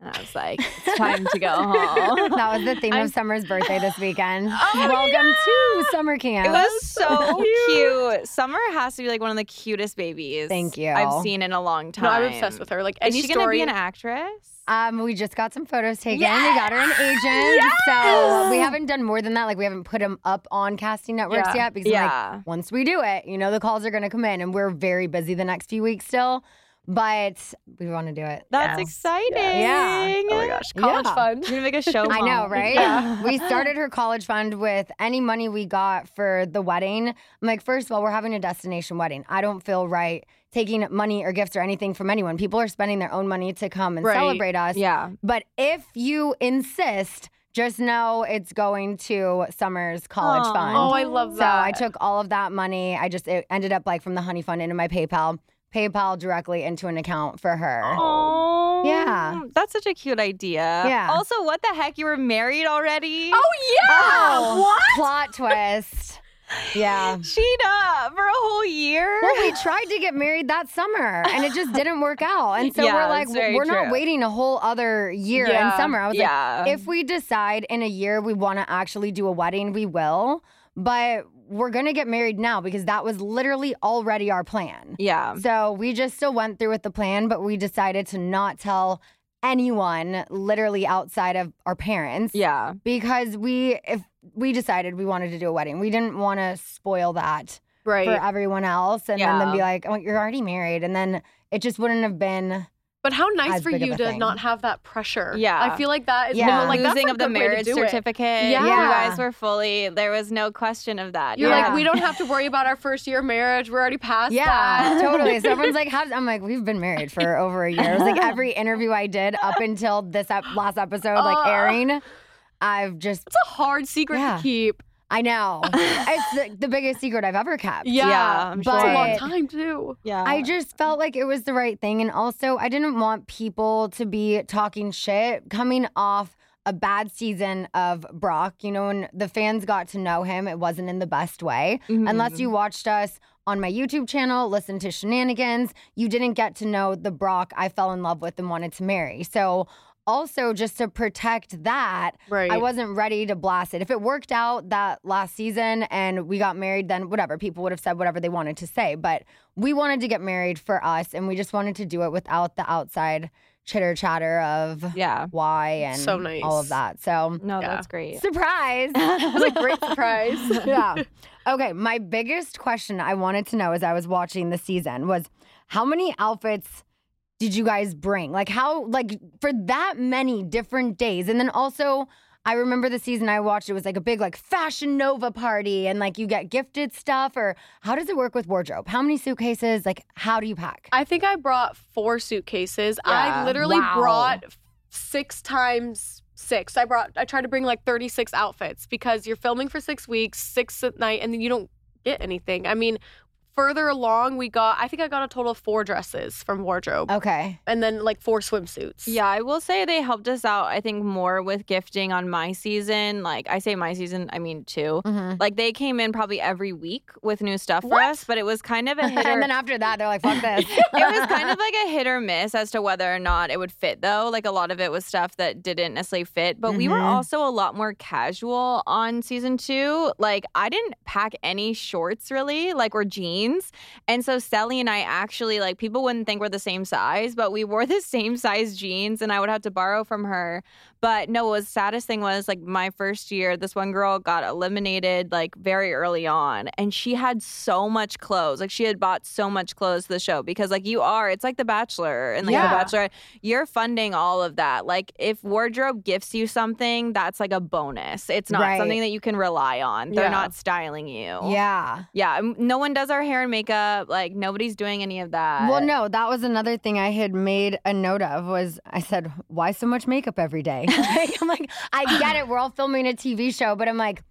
And I was like, it's time to go home. That was the theme of Summer's birthday this weekend. Welcome to summer camp. It was so cute. Summer has to be like one of the cutest babies. Thank you. I've seen in a long time. No, I'm obsessed with her. Like, is she going to be an actress? We just got some photos taken. Yes! We got her an agent. Yes! So we haven't done more than that. Like, we haven't put them up on casting networks yet, because like, once we do it, you know, the calls are going to come in, and we're very busy the next few weeks still. But we want to do it. That's exciting. Yeah. Oh my gosh. College fund. You're going to make a show. I know, right? Yeah. We started her college fund with any money we got for the wedding. I'm like, first of all, we're having a destination wedding. I don't feel right taking money or gifts or anything from anyone. People are spending their own money to come and celebrate us. Yeah. But if you insist, just know it's going to Summer's college fund. Oh, I love that. So I took all of that money. It ended up like from the honey fund into my PayPal. PayPal directly into an account for her. Oh. Yeah. That's such a cute idea. Yeah. Also, what the heck? You were married already? Oh, yeah. Oh, what? Plot twist. Yeah. Scheana, for a whole year? Well, we tried to get married that summer, and it just didn't work out. And so we're like, we're not waiting a whole other year in summer. I was like, if we decide in a year we want to actually do a wedding, we will. But we're going to get married now because that was literally already our plan. Yeah. So we just still went through with the plan, but we decided to not tell anyone literally outside of our parents. Yeah. Because we decided we wanted to do a wedding. We didn't want to spoil that for everyone else and then be like, oh, you're already married. And then it just wouldn't have been. But how nice for you to not have that pressure. Yeah. I feel like that is like losing of the marriage certificate. Yeah. You guys were fully, there was no question of that. You're like, we don't have to worry about our first year of marriage. We're already past that. Yeah, totally. So everyone's like, I'm like, we've been married for over a year. It was like every interview I did up until this last episode, like airing, I've just. It's a hard secret to keep. I know. It's the biggest secret I've ever kept. Yeah. But it's a long time, too. Yeah. I just felt like it was the right thing. And also, I didn't want people to be talking shit coming off a bad season of Brock. You know, when the fans got to know him, it wasn't in the best way. Mm-hmm. Unless you watched us on my YouTube channel, listened to Shenanigans, you didn't get to know the Brock I fell in love with and wanted to marry. So also, just to protect that, I wasn't ready to blast it. If it worked out that last season and we got married, then whatever. People would have said whatever they wanted to say. But we wanted to get married for us, and we just wanted to do it without the outside chitter-chatter of why and all of that. So that's great. Surprise. It was a great surprise. Yeah. Okay, my biggest question I wanted to know as I was watching the season was how many outfits did you guys bring? Like, how, like, for that many different days? And then also, I remember the season I watched, it was like a big, like, Fashion Nova party, and, like, you get gifted stuff, or how does it work with wardrobe? How many suitcases? Like, how do you pack? I think I brought 4 suitcases. Yeah. I literally brought 6 times 6. I tried to bring, like, 36 outfits, because you're filming for 6 weeks, 6 at night, and then you don't get anything. I mean, further along, I got a total of 4 dresses from wardrobe. Okay. And then, like, 4 swimsuits. Yeah, I will say they helped us out, I think, more with gifting on my season. Like, I say my season, I mean 2. Mm-hmm. Like, they came in probably every week with new stuff for us, but it was kind of a hit or... And then after that, they're like, fuck this. It was kind of like a hit or miss as to whether or not it would fit, though. Like, a lot of it was stuff that didn't necessarily fit. But we were also a lot more casual on season 2. Like, I didn't pack any shorts, really, like, or jeans. And so Sally and I actually, like, people wouldn't think we're the same size, but we wore the same size jeans, and I would have to borrow from her. But no, what was saddest thing was, like, my first year, this one girl got eliminated, like, very early on, and she had so much clothes. Like, she had bought so much clothes to the show because, like, it's like The Bachelor and, like, The Bachelorette. You're funding all of that. Like, if wardrobe gifts you something, that's, like, a bonus. It's not something that you can rely on. They're not styling you. Yeah. Yeah. No one does our hair and makeup. Like, nobody's doing any of that. Well, no, that was another thing I had made a note of was I said, why so much makeup every day? I'm like, I get it. We're all filming a TV show, but I'm like,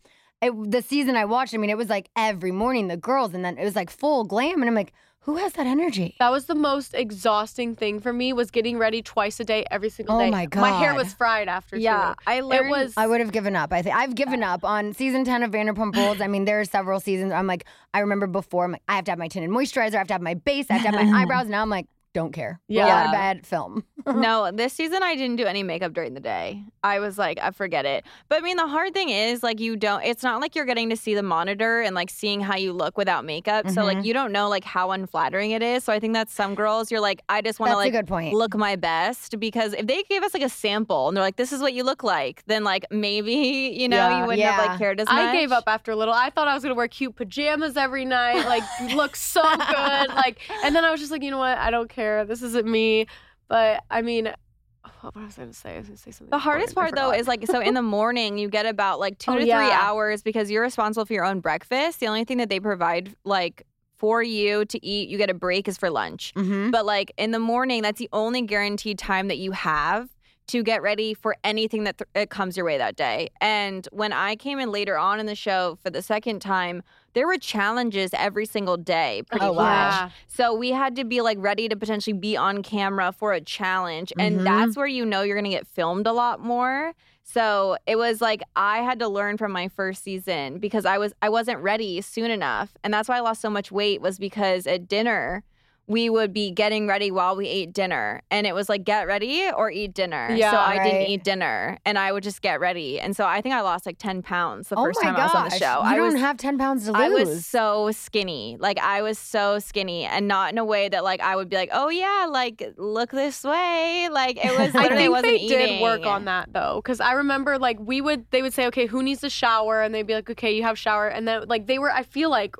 the season I watched, I mean, it was like every morning the girls, and then it was like full glam, and I'm like, who has that energy? That was the most exhausting thing for me was getting ready twice a day, every single day. Oh my God. My hair was fried after too. I would have given up. I've given up on season 10 of Vanderpump Rules. I mean, there are several seasons. I'm like, I remember before, I'm like, I have to have my tinted moisturizer. I have to have my base. I have to have my eyebrows. Now I'm like, don't care. Yeah. Out of bed, film. No, this season I didn't do any makeup during the day. I was like, I forget it. But I mean, the hard thing is, like, it's not like you're getting to see the monitor and, like, seeing how you look without makeup. Mm-hmm. So, like, you don't know, like, how unflattering it is. So I think that some girls, you're like, I just want to, like, look my best. Because if they gave us, like, a sample and they're like, this is what you look like, then, like, maybe, you know, you wouldn't have, like, cared as much. I gave up after a little. I thought I was going to wear cute pajamas every night. Like, look so good. Like, and then I was just like, you know what? I don't care. This isn't me. But I mean, what was I going to say? I was going to say something. The hardest part, though, is, like, so in the morning, you get about, like, 2 to 3 hours because you're responsible for your own breakfast. The only thing that they provide, like, for you to eat, you get a break is for lunch. Mm-hmm. But, like, in the morning, that's the only guaranteed time that you have to get ready for anything that comes your way that day. And when I came in later on in the show for the second time, there were challenges every single day, pretty much. Wow. So we had to be, like, ready to potentially be on camera for a challenge. And that's where you know you're going to get filmed a lot more. So it was like I had to learn from my first season because I wasn't ready soon enough. And that's why I lost so much weight, was because at dinner we would be getting ready while we ate dinner. And it was like, get ready or eat dinner. Yeah, so I didn't eat dinner and I would just get ready. And so I think I lost like 10 pounds the first time I was on the show. I don't have 10 pounds to lose. I was so skinny. Like, I was so skinny, and not in a way that, like, I would be like, oh yeah, like, look this way. Like, it was literally, I think they did work on that though. Cause I remember, like, they would say, okay, who needs to shower? And they'd be like, okay, you have shower. And then, like, they were, I feel like,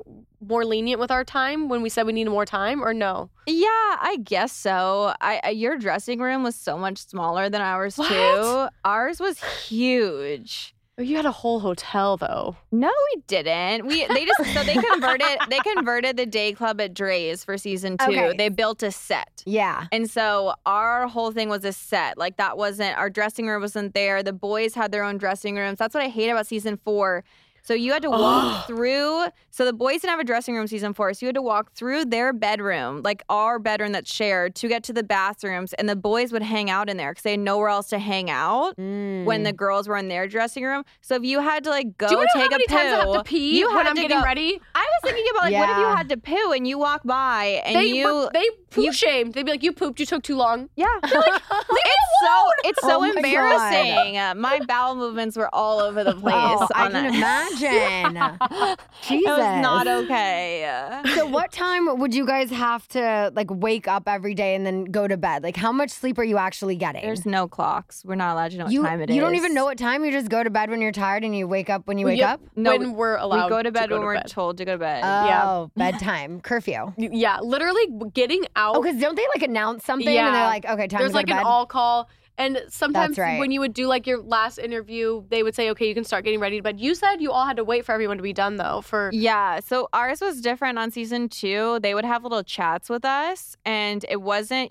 more lenient with our time when we said we needed more time, or no? Yeah, I guess so. Your dressing room was so much smaller than ours, too. Ours was huge. You had a whole hotel, though. No, we didn't. They converted the day club at Dre's for season 2. Okay. They built a set. Yeah. And so our whole thing was a set. Like, that wasn't, our dressing room wasn't there. The boys had their own dressing rooms. That's what I hate about season 4. So you had to walk through. So the boys didn't have a dressing room season 4. So you had to walk through their bedroom, like our bedroom that's shared, to get to the bathrooms. And the boys would hang out in there because they had nowhere else to hang out when the girls were in their dressing room. So if you had to, like, go take a poo. Do you know how many times I have to pee when I'm getting ready? I was thinking about, like, what if you had to poo and you walk by and they poo-shamed. They'd be like, you pooped. You took too long. Yeah. They're like, it's so embarrassing. My bowel movements were all over the place. Oh, I can imagine. Jesus. It was not okay. So what time would you guys have to, like, wake up every day and then go to bed? Like, how much sleep are you actually getting? There's no clocks. We're not allowed to know what time it is. You don't even know what time? You just go to bed when you're tired and you wake up when you wake up? No, when we're allowed to go to bed. We're told to go to bed. Oh, yeah. Bedtime. Curfew. Yeah, literally getting out. Oh, because don't they, like, announce something and they're like, okay, time to go to bed? There's, like, an all-call. And sometimes when you would do, like, your last interview, they would say, okay, you can start getting ready to bed. You said you all had to wait for everyone to be done, though. Yeah, so ours was different on season 2. They would have little chats with us, and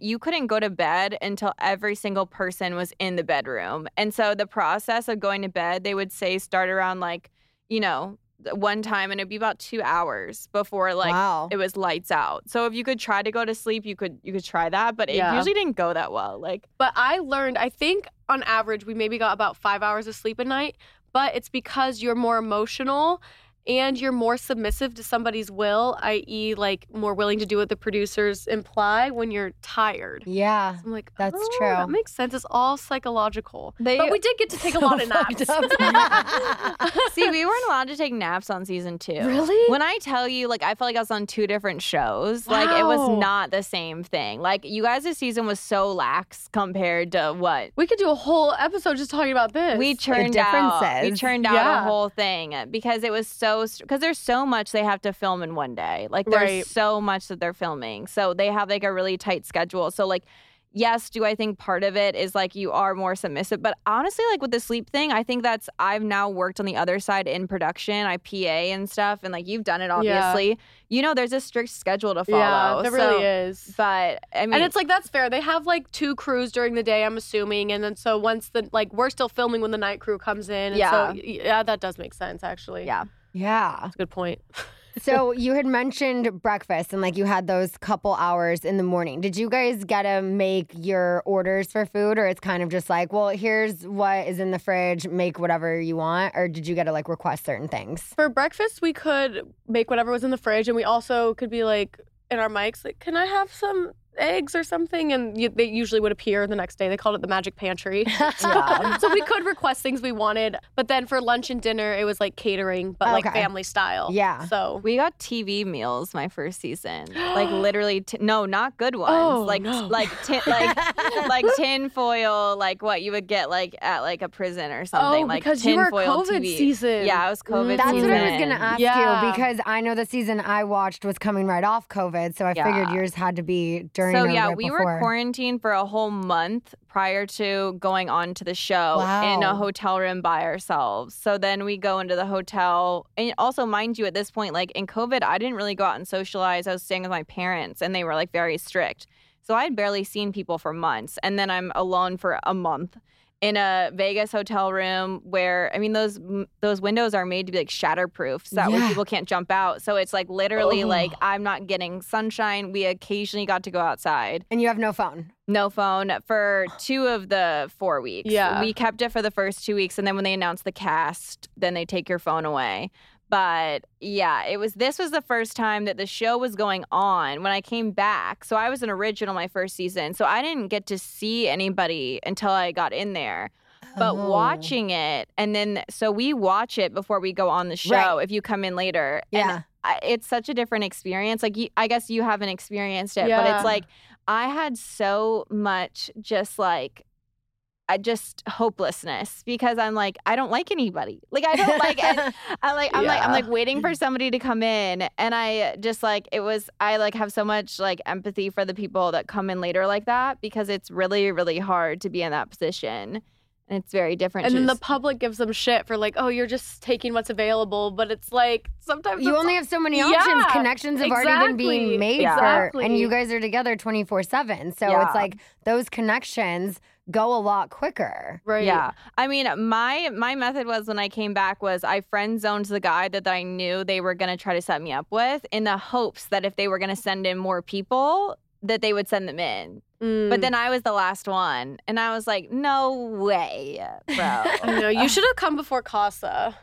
you couldn't go to bed until every single person was in the bedroom. And so the process of going to bed, they would say start around, like, you know, one time, and it'd be about 2 hours before, like, it was lights out. So if you could try to go to sleep, you could try that, but it usually didn't go that well. Like, but I learned, I think on average we maybe got about 5 hours of sleep a night, but it's because you're more emotional and you're more submissive to somebody's will, i.e., like, more willing to do what the producers imply when you're tired. Yeah, so I'm like, that's true. That makes sense. It's all psychological. But we did get to take a lot of naps. See, we weren't allowed to take naps on season 2. Really? When I tell you, like, I felt like I was on 2 different shows. Wow. Like, it was not the same thing. Like, you guys, this season was so lax compared to what? We could do a whole episode just talking about this. We churned out a whole thing because it was so, because there's so much they have to film in one day. Like, there's so much that they're filming. So they have, like, a really tight schedule. So, like, yes, do I think part of it is, like, you are more submissive? But honestly, like, with the sleep thing, I think that's, I've now worked on the other side in production. I PA and stuff. And, like, you've done it, obviously. Yeah. You know, there's a strict schedule to follow. Yeah, really is. But, I mean. And it's, like, that's fair. They have, like, 2 crews during the day, I'm assuming. And then so once the, like, we're still filming when the night crew comes in. And so, yeah, that does make sense, actually. Yeah. That's a good point. So you had mentioned breakfast and, like, you had those couple hours in the morning. Did you guys get to make your orders for food, or it's kind of just like, well, here's what is in the fridge, make whatever you want? Or did you get to, like, request certain things? For breakfast, we could make whatever was in the fridge, and we also could be, like, in our mics, like, can I have some eggs or something? And they usually would appear the next day. They called it the magic pantry. So we could request things we wanted. But then for lunch and dinner, it was like catering, but like family style. Yeah. So we got TV meals my first season. Like, literally, no, not good ones. Oh, like tin foil, like what you would get, like, at, like, a prison or something. Oh, like, because tin you were foil COVID TV. Season. Yeah, I was COVID That's season. That's what I was going to ask you, because I know the season I watched was coming right off COVID. So I figured yours had to be we were quarantined for a whole month prior to going on to the show in a hotel room by ourselves. So then we go into the hotel. And also, mind you, at this point, like, in COVID, I didn't really go out and socialize. I was staying with my parents, and they were, like, very strict. So I had barely seen people for months. And then I'm alone for a month in a Vegas hotel room where, I mean, those windows are made to be like shatterproof. So that way people can't jump out. So it's like literally like I'm not getting sunshine. We occasionally got to go outside. And you have no phone. No phone for 2 of the 4 weeks. Yeah. We kept it for the first 2 weeks. And then when they announced the cast, then they take your phone away. But yeah, this was the first time that the show was going on when I came back. So I was an original my first season. So I didn't get to see anybody until I got in there. But watching it, and then so we watch it before we go on the show if you come in later. Yeah. And it's such a different experience. Like, I guess you haven't experienced it, but it's like I had so much just like, just hopelessness, because I'm like, I don't like anybody. Like, I don't like, I'm like waiting for somebody to come in. And I just like, I have so much like empathy for the people that come in later like that, because it's really, really hard to be in that position. And it's very different. And then the public gives them shit for like, oh, you're just taking what's available. But it's like sometimes you only have so many options. Connections have already been being made for, and you guys are together 24/7. So it's like those connections go a lot quicker. Right. Yeah. I mean, my method was when I came back was I friend zoned the guy that I knew they were going to try to set me up with in the hopes that if they were going to send in more people that they would send them in. Mm. But then I was the last one. And I was like, no way, bro. No, you should have come before Casa.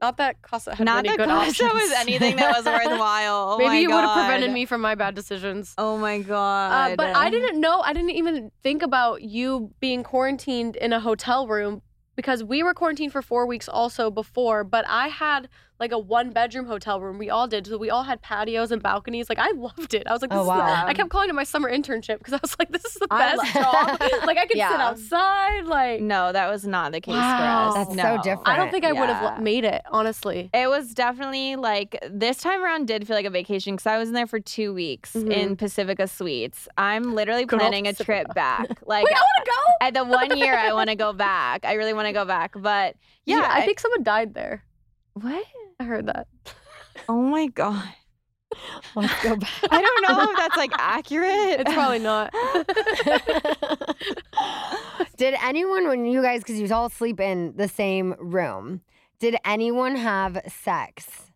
Not that Casa had any good options. Not that Casa was anything that was worthwhile. Oh, maybe you would have prevented me from my bad decisions. Oh, my God. But I didn't know. I didn't even think about you being quarantined in a hotel room, because we were quarantined for 4 weeks also before. But I had like a 1-bedroom hotel room. We all did. So we all had patios and balconies. Like, I loved it. I was like, this is the, I kept calling it my summer internship because I was like, this is the best job. Like, I could sit outside. Like, no, that was not the case for us. That's so different. I don't think I would have made it, honestly. It was definitely like, this time around did feel like a vacation because I was in there for 2 weeks in Pacifica Suites. I'm literally planning a trip back. Like, wait, I want to go? At the 1 year, I want to go back. I really want to go back. But yeah, I think someone died there. What? I heard that. Oh my God. Let's go back. I don't know if that's like accurate. It's probably not. Did anyone, when you guys, because you all sleep in the same room, did anyone have sex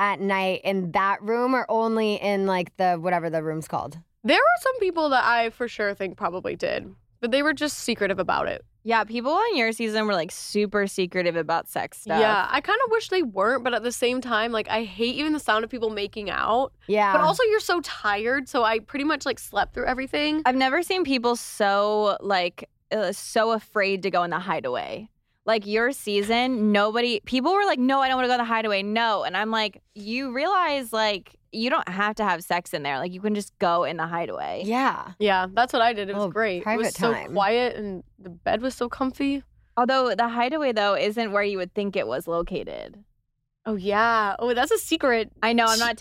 at night in that room or only in like the whatever the room's called? There were some people that I for sure think probably did, but they were just secretive about it. Yeah, people on your season were, like, super secretive about sex stuff. Yeah, I kind of wish they weren't, but at the same time, like, I hate even the sound of people making out. Yeah. But also, you're so tired, so I pretty much, like, slept through everything. I've never seen people so, like, so afraid to go in the hideaway. Like, your season, people were like, no, I don't want to go to the hideaway, no. And I'm like, you realize, like, you don't have to have sex in there. Like, you can just go in the hideaway. Yeah. Yeah, that's what I did. It was great. Private it was time. So quiet, and the bed was so comfy. Although, the hideaway, though, isn't where you would think it was located. Oh, yeah. Oh, that's a secret. I know. I'm not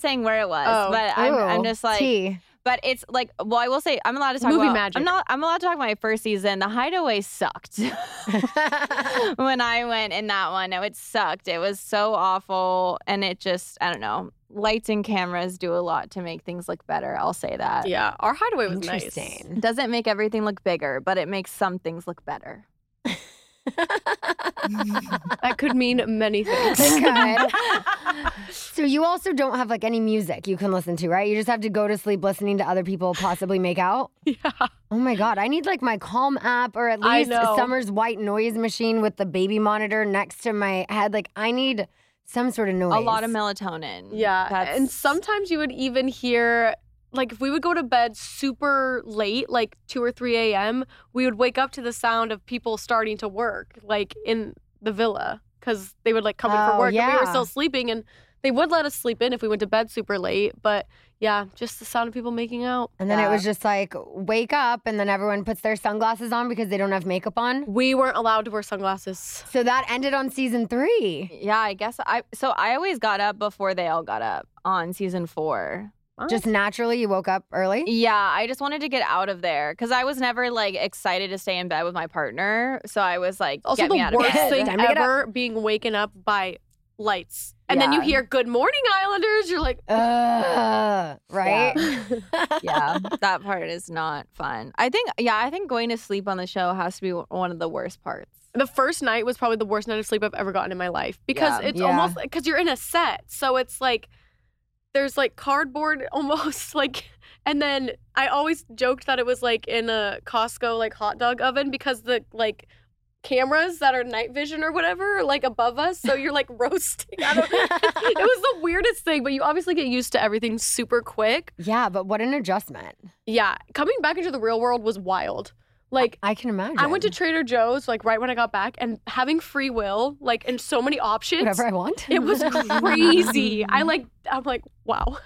saying where it was. Oh. But I'm just like... Tea. But it's like, well, I will say, I'm allowed to talk about magic. I'm allowed to talk about my first season. The hideaway sucked when I went in that one. No, it sucked. It was so awful. And it just, I don't know. Lights and cameras do a lot to make things look better. I'll say that. Yeah. Our hideaway was nice. Doesn't make everything look bigger, but it makes some things look better. That could mean many things. So you also don't have like any music you can listen to, right? You just have to go to sleep listening to other people possibly make out? Yeah. Oh my God. I need like my Calm app or at least Summer's white noise machine with the baby monitor next to my head. Like I need some sort of noise. A lot of melatonin. Yeah. And sometimes you would even hear... Like, if we would go to bed super late, like 2 or 3 a.m., we would wake up to the sound of people starting to work, like, in the villa. Because they would, like, come in for work, and we were still sleeping. And they would let us sleep in if we went to bed super late. But, yeah, just the sound of people making out. And then it was just, like, wake up, and then everyone puts their sunglasses on because they don't have makeup on. We weren't allowed to wear sunglasses. So that ended on season 3. Yeah, I guess. So I always got up before they all got up on season 4. Just naturally, you woke up early? Yeah, I just wanted to get out of there because I was never, like, excited to stay in bed with my partner. So I was like, get me out of bed. Also, the worst thing ever being waken up by lights. And then you hear Good Morning Islanders, you're like, right? Yeah. That part is not fun. I think going to sleep on the show has to be one of the worst parts. The first night was probably the worst night of sleep I've ever gotten in my life because it's almost because you're in a set. So it's like there's like cardboard almost like. And then I always joked that it was like in a Costco like hot dog oven because the like cameras that are night vision or whatever like above us, so you're like roasting. It was the weirdest thing, but you obviously get used to everything super quick. Yeah, but what an adjustment. Yeah, coming back into the real world was wild. Like I can imagine. I went to Trader Joe's like right when I got back and having free will like and so many options. Whatever I want. It was crazy. I'm like wow.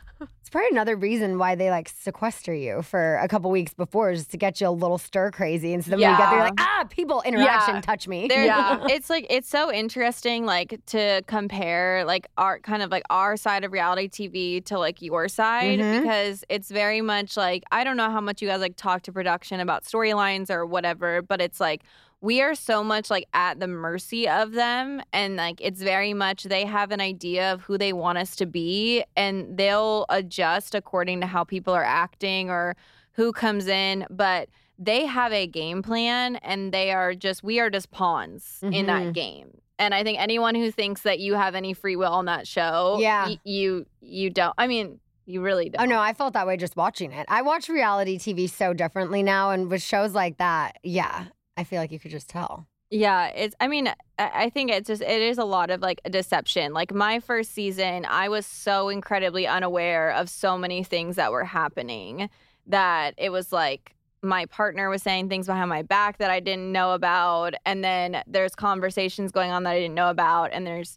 It's probably another reason why they like sequester you for a couple weeks before, just to get you a little stir crazy. And so then when you get there, you're like, people interaction, touch me. It's like, it's so interesting like to compare like our kind of like our side of reality TV to like your side, because it's very much like, I don't know how much you guys like talk to production about storylines or whatever, but it's like, we are so much like at the mercy of them, and like it's very much they have an idea of who they want us to be, and they'll adjust according to how people are acting or who comes in, but they have a game plan and we are just pawns in that game. And I think anyone who thinks that you have any free will on that show, you don't. I mean, you really don't. Oh, no, I felt that way just watching it. I watch reality TV so differently now, and with shows like that, I feel like you could just tell. Yeah, I think it's just, it is a lot of like a deception. Like my first season, I was so incredibly unaware of so many things that were happening that it was like my partner was saying things behind my back that I didn't know about. And then there's conversations going on that I didn't know about. And there's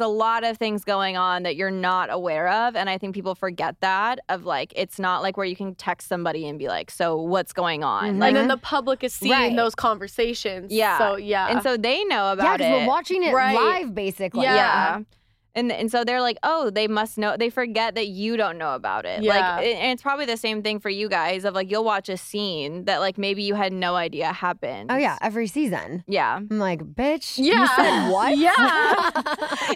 a lot of things going on that you're not aware of. And I think people forget that of like, it's not like where you can text somebody and be like, so what's going on? Like, and then the public is seeing those conversations. Yeah. So, yeah. And so they know about it. Yeah, because we're watching it live basically. Yeah. And so they're like, oh, they must know. They forget that you don't know about it. Yeah. Like, and it's probably the same thing for you guys of like, you'll watch a scene that like maybe you had no idea happened. Oh, yeah. Every season. Yeah. I'm like, bitch. Yeah. You said what? Yeah.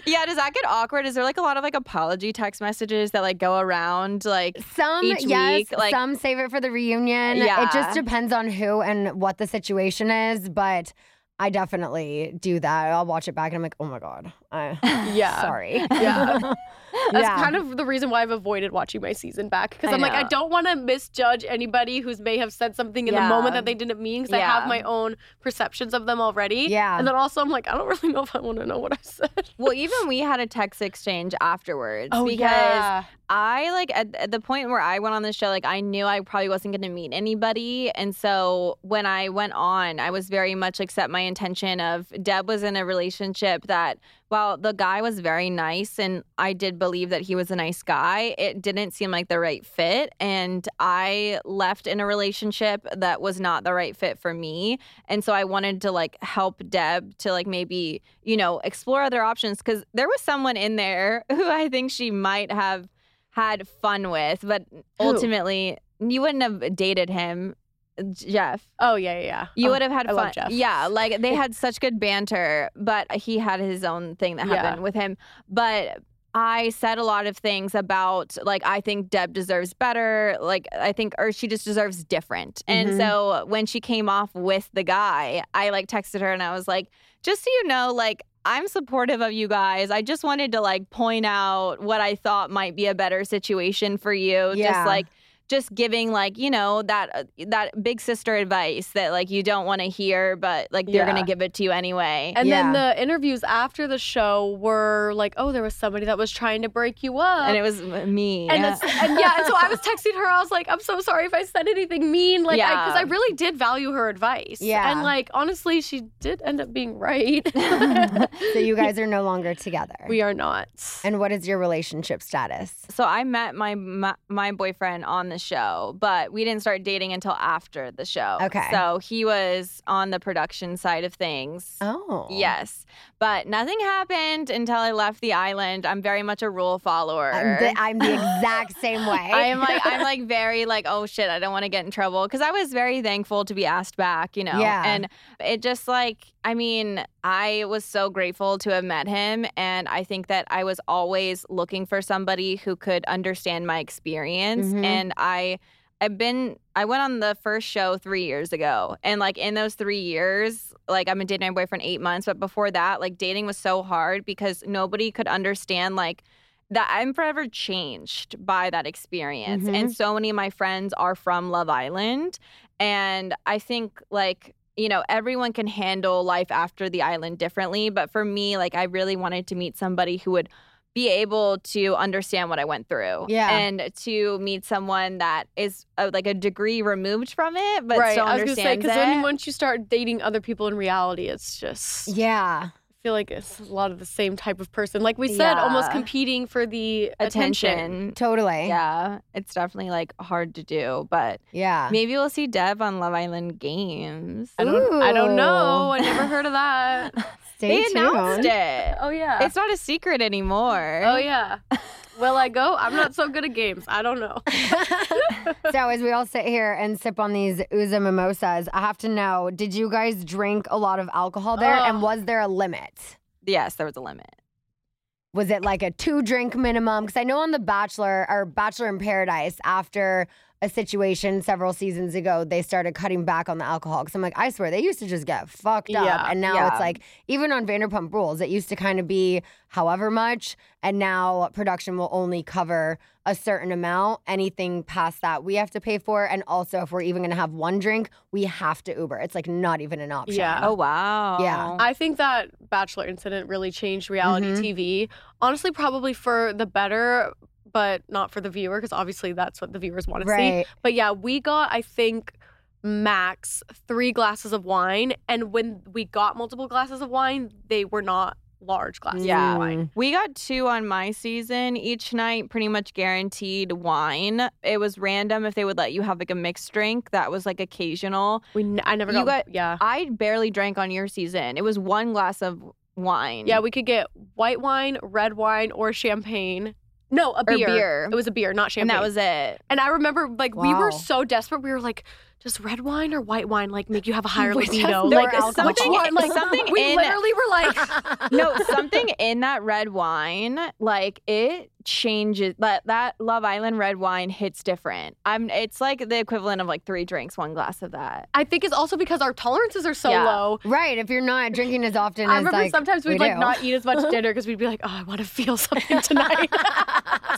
Yeah. Does that get awkward? Is there like a lot of like apology text messages that like go around like some each week? Like, some save it for the reunion. Yeah. It just depends on who and what the situation is. But I definitely do that. I'll watch it back and I'm like, oh my God. Sorry. Yeah. That's kind of the reason why I've avoided watching my season back, because I'm like, I don't want to misjudge anybody who may have said something in the moment that they didn't mean, because I have my own perceptions of them already. Yeah. And then also I'm like, I don't really know if I want to know what I said. Well, even we had a text exchange afterwards because I like at the point where I went on the show, like I knew I probably wasn't going to meet anybody. And so when I went on, I was very much like set my intention of, Deb was in a relationship that while the guy was very nice and I did believe that he was a nice guy, it didn't seem like the right fit. And I left in a relationship that was not the right fit for me. And so I wanted to like help Deb to like maybe, you know, explore other options, because there was someone in there who I think she might have had fun with, but ultimately you wouldn't have dated him. Jeff. Oh, yeah. You would have had fun. Jeff. Yeah, like they had such good banter, but he had his own thing that happened with him. But I said a lot of things about, like, I think Deb deserves better. Like, I think, or she just deserves different. And so when she came off with the guy, I, like, texted her and I was like, just so you know, like, I'm supportive of you guys. I just wanted to, like, point out what I thought might be a better situation for you. Yeah. Just giving, like, you know, that big sister advice that, like, you don't want to hear, but, like, they're going to give it to you anyway. And then the interviews after the show were like, oh, there was somebody that was trying to break you up. And it was me. And so I was texting her. I was like, I'm so sorry if I said anything mean. Like, because I really did value her advice. Yeah. And, like, honestly, she did end up being right. So you guys are no longer together. We are not. And what is your relationship status? So I met my boyfriend on the show, but we didn't start dating until after the show. Okay. So he was on the production side of things. Oh. Yes. But nothing happened until I left the island. I'm very much a rule follower. I'm the exact same way. I'm like very like, oh shit, I don't want to get in trouble. Because I was very thankful to be asked back, you know. Yeah. And it just like, I mean, I was so grateful to have met him, and I think that I was always looking for somebody who could understand my experience, mm-hmm. and I went on the first show 3 years ago, and, like, in those 3 years, like, I've been dating my boyfriend 8 months, but before that, like, dating was so hard because nobody could understand, like, that I'm forever changed by that experience, mm-hmm. and so many of my friends are from Love Island, and I think, like, you know, everyone can handle life after the island differently. But for me, like, I really wanted to meet somebody who would be able to understand what I went through. Yeah. And to meet someone that is like a degree removed from it, but right. still understands it. I was going to say, because once you start dating other people in reality, it's just... Yeah. I feel like it's a lot of the same type of person. Like we said, yeah. almost competing for the attention. Totally. Yeah. It's definitely like hard to do, but yeah. Maybe we'll see Deb on Love Island Games. I don't know. I never heard of that. Stay tuned. They announced it. Oh, yeah. It's not a secret anymore. Oh, yeah. Will I go? I'm not so good at games. I don't know. So as we all sit here and sip on these Uza mimosas, I have to know, did you guys drink a lot of alcohol there? And was there a limit? Yes, there was a limit. Was it like a 2-drink minimum? Because I know on The Bachelor or Bachelor in Paradise, after a situation several seasons ago, they started cutting back on the alcohol. Because I'm like, I swear, they used to just get fucked up. Yeah, and now it's like, even on Vanderpump Rules, it used to kind of be however much. And now production will only cover a certain amount. Anything past that, we have to pay for. And also, if we're even going to have one drink, we have to Uber. It's like not even an option. Yeah. Oh, wow. Yeah. I think that Bachelor incident really changed reality mm-hmm. TV. Honestly, probably for the better, but not for the viewer, because obviously that's what the viewers want to see. But yeah, we got, I think, max 3 glasses of wine. And when we got multiple glasses of wine, they were not large glasses of wine. We got 2 on my season each night, pretty much guaranteed wine. It was random if they would let you have like a mixed drink. That was like occasional. I barely drank on your season. It was 1 glass of wine. Yeah, we could get white wine, red wine, or champagne. No, a beer. It was a beer, not champagne. And that was it. And I remember, like, we were so desperate. We were like, does red wine or white wine, like, make you have a higher libido? Like, we literally were like... No, something in that red wine, like, it changes. That Love Island red wine hits different. It's like the equivalent of, like, 3 drinks, 1 glass of that. I think it's also because our tolerances are so low. Right, if you're not drinking as often as, like, I remember sometimes we'd, like, not eat as much dinner because we'd be like, oh, I want to feel something tonight.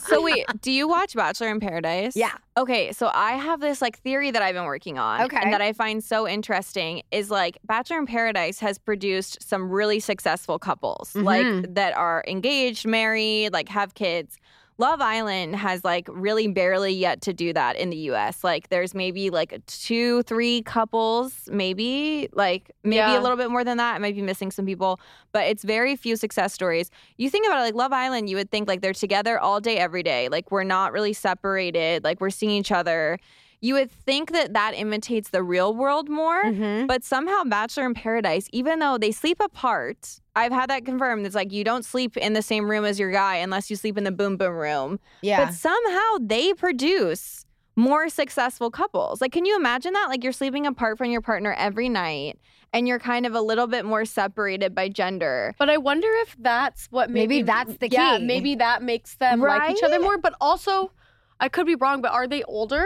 So wait, do you watch Bachelor in Paradise? Yeah. Okay, so I have this, like, theory that I've been working on and that I find so interesting is, like, Bachelor in Paradise has produced some really successful couples, mm-hmm. like, that are engaged, married, like, have kids. Love Island has, like, really barely yet to do that in the U.S. Like, there's maybe, like, 2-3 couples, maybe a little bit more than that. I might be missing some people, but it's very few success stories. You think about it, like, Love Island, you would think, like, they're together all day, every day. Like, we're not really separated. Like, we're seeing each other. You would think that imitates the real world more, mm-hmm. but somehow Bachelor in Paradise, even though they sleep apart, I've had that confirmed. It's like you don't sleep in the same room as your guy unless you sleep in the boom boom room. Yeah. But somehow they produce more successful couples. Like, can you imagine that? Like, you're sleeping apart from your partner every night and you're kind of a little bit more separated by gender. But I wonder if that's what maybe that's the key. Yeah, maybe that makes them like each other more. But also, I could be wrong, but are they older?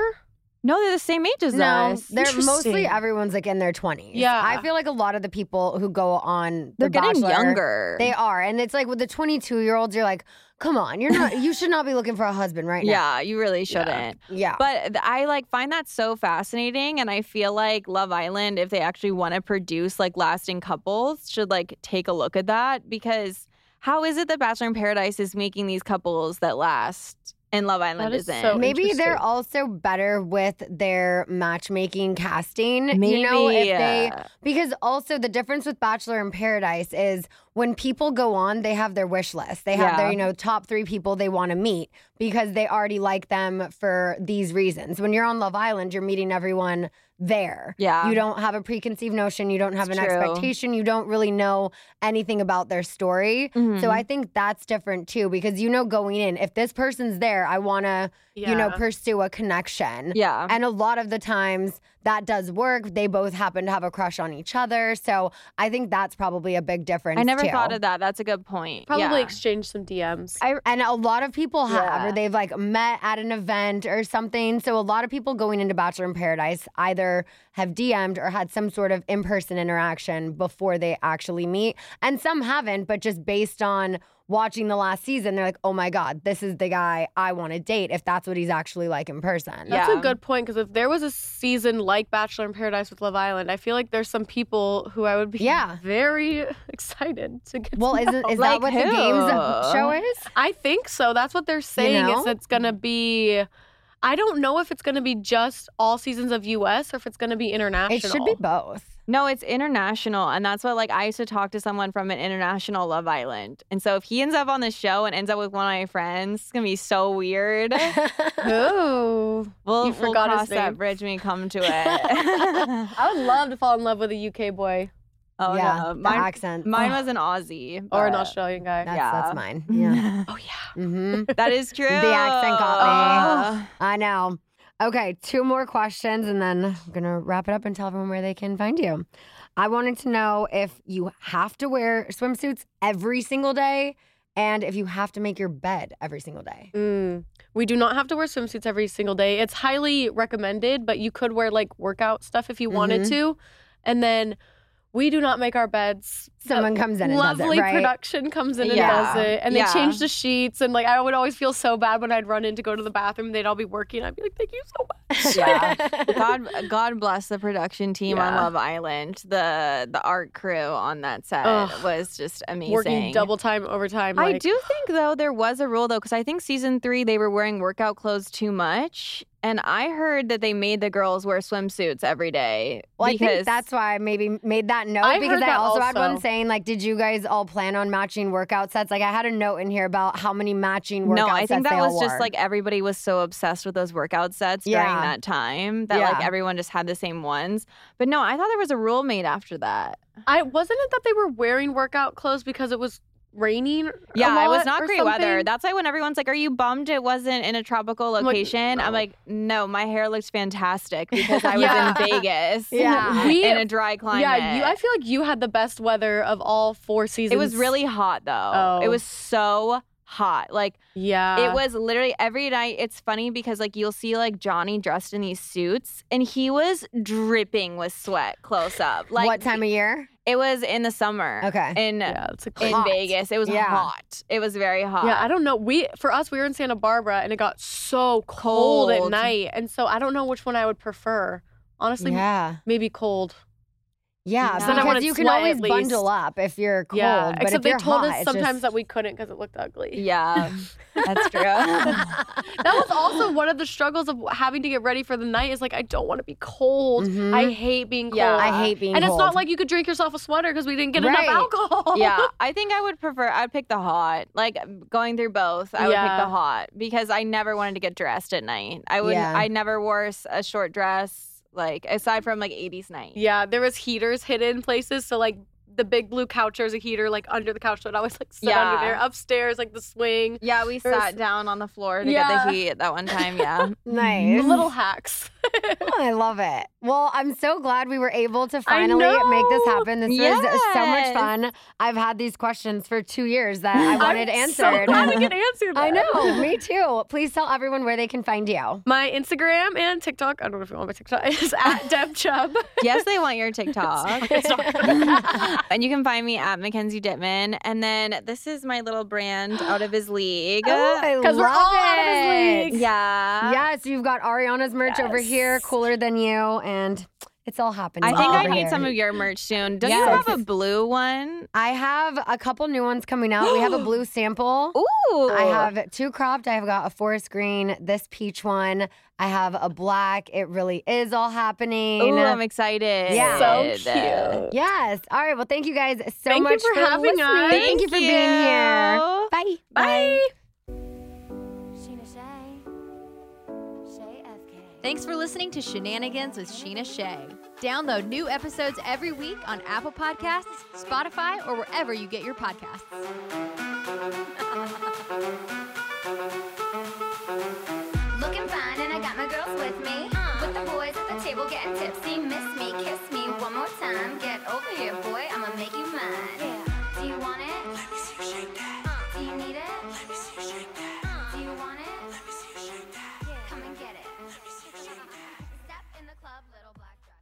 No, they're the same age as us. They're mostly, everyone's like in their 20s. Yeah. I feel like a lot of the people who go on The Bachelor. They're getting younger. They are. And it's like with the 22-year-olds, you're like, come on, you should not be looking for a husband right now. Yeah, you really shouldn't. Yeah. But I like find that so fascinating. And I feel like Love Island, if they actually want to produce like lasting couples, should like take a look at that. Because how is it that Bachelor in Paradise is making these couples that last? And Love Island isn't. So maybe they're also better with their matchmaking casting. Maybe, because also the difference with Bachelor in Paradise is when people go on, they have their wish list. They have their, top 3 people they want to meet because they already like them for these reasons. When you're on Love Island, you're meeting everyone there. Yeah. You don't have a preconceived notion. You don't have an expectation. You don't really know anything about their story. Mm-hmm. So I think that's different too because going in, if this person's there, I want to you know, pursue a connection. Yeah. And a lot of the times that does work. They both happen to have a crush on each other. So I think that's probably a big difference. I never thought of that. That's a good point. Probably exchange some DMs. And a lot of people have, or they've like met at an event or something. So a lot of people going into Bachelor in Paradise either have DM'd or had some sort of in-person interaction before they actually meet. And some haven't, but just based on watching the last season, they're like, oh my God, this is the guy I want to date if that's what he's actually like in person. That's a good point, because if there was a season like Bachelor in Paradise with Love Island, I feel like there's some people who I would be very excited to get to know. Well, is like that what the game's show is? I think so. That's what they're saying, is it's going to be... I don't know if it's going to be just all seasons of U.S. or if it's going to be international. It should be both. No, it's international. And that's what, like, I used to talk to someone from an international Love Island. And so if he ends up on the show and ends up with one of my friends, it's going to be so weird. Ooh. You forgot we'll cross his name. That bridge when we come to it. I would love to fall in love with a UK boy. Oh, yeah. No. Mine was an Aussie. Or an Australian guy. That's mine. Yeah. Oh, yeah. Mm-hmm. That is true. The accent got me. I know. Okay, two more questions, and then I'm going to wrap it up and tell everyone where they can find you. I wanted to know if you have to wear swimsuits every single day and if you have to make your bed every single day. We do not have to wear swimsuits every single day. It's highly recommended, but you could wear, like, workout stuff if you wanted to. And then... we do not make our beds. Someone comes in and does it, right? Lovely production comes in and does it. And they change the sheets. And, like, I would always feel so bad when I'd run in to go to the bathroom. They'd all be working. I'd be like, thank you so much. Yeah. God bless the production team on Love Island. The art crew on that set was just amazing. Working double time, overtime. Like. I do think, though, there was a rule, though, because I think season 3 they were wearing workout clothes too much. And I heard that they made the girls wear swimsuits every day. Well, I think that's why I maybe made that note, because I also had one saying, like, did you guys all plan on matching workout sets? Like, I had a note in here about how many matching workout sets. No, I think that was just, like, everybody was so obsessed with those workout sets during that time that, like, everyone just had the same ones. But, no, I thought there was a rule made after that. Wasn't it that they were wearing workout clothes because it was... raining? Yeah, it was not great weather. That's why when everyone's like, are you bummed it wasn't in a tropical location? I'm like, no, my hair looks fantastic because I was in Vegas in a dry climate. Yeah, I feel like you had the best weather of all 4 seasons. It was really hot, though. Oh. It was so hot. Like, it was literally every night. It's funny because, like, you'll see, like, Johnny dressed in these suits and he was dripping with sweat close up. Like, what time of year? It was in the summer. Okay. In Vegas. It was hot. It was very hot. Yeah, I don't know. For us, we were in Santa Barbara, and it got so cold at night. And so I don't know which one I would prefer. Honestly, maybe cold. Yeah, so because you can always bundle up if you're cold. Yeah, but except if they told us sometimes that we couldn't because it looked ugly. Yeah, that's true. That was also one of the struggles of having to get ready for the night is, like, I don't want to be cold. Mm-hmm. I hate being cold. Yeah, I hate being cold. And it's not like you could drink yourself a sweater because we didn't get enough alcohol. Yeah, I think I'd pick the hot. Like, going through both, I would pick the hot because I never wanted to get dressed at night. I never wore a short dress. Like, aside from, like, 80s night. Yeah, there was heaters hidden places. So, like, the big blue couch, there was a heater, like, under the couch. So I'd always, like, sit under there. Upstairs, like, the swing. Yeah, we sat down on the floor to get the heat at that one time, Nice. Little hacks. Oh, I love it. Well, I'm so glad we were able to finally make this happen. This was so much fun. I've had these questions for 2 years that I wanted answered. I'm so glad we could answer them. I know. Me too. Please tell everyone where they can find you. My Instagram and TikTok, I don't know if you want my TikTok, is at Deb Chubb. Yes, they want your TikTok. And you can find me at Mackenzie Dipman. And then this is my little brand, Out of His League. Oh, I love it. Because we're all out of his league. Yeah. Yes, you've got Ariana's merch over here. Cooler than you, and it's all happening. I think I need some of your merch soon. Don't you have a blue one? I have a couple new ones coming out. We have a blue sample. Ooh! I have 2 cropped. I've got a forest green, this peach one. I have a black. It really is all happening. Ooh, I'm excited. Yeah. So cute. Yes. All right. Well, thank you guys so much for having listening. Us. Thank you for being here. Bye. Bye. Thanks for listening to Shenanigans with Scheana Shay. Download new episodes every week on Apple Podcasts, Spotify, or wherever you get your podcasts. Look me. With the boys at the table getting tipsy. Miss me, kiss me one more time. Get over here, boy, I'ma make you mine. Yeah. Do you want it? Let me see you shake that. Do you need it? Let me see you shake that. Do you want it? Let me see you shake that. Yeah. Come and get it. Let me see you shake that. Step in the club, little black dress.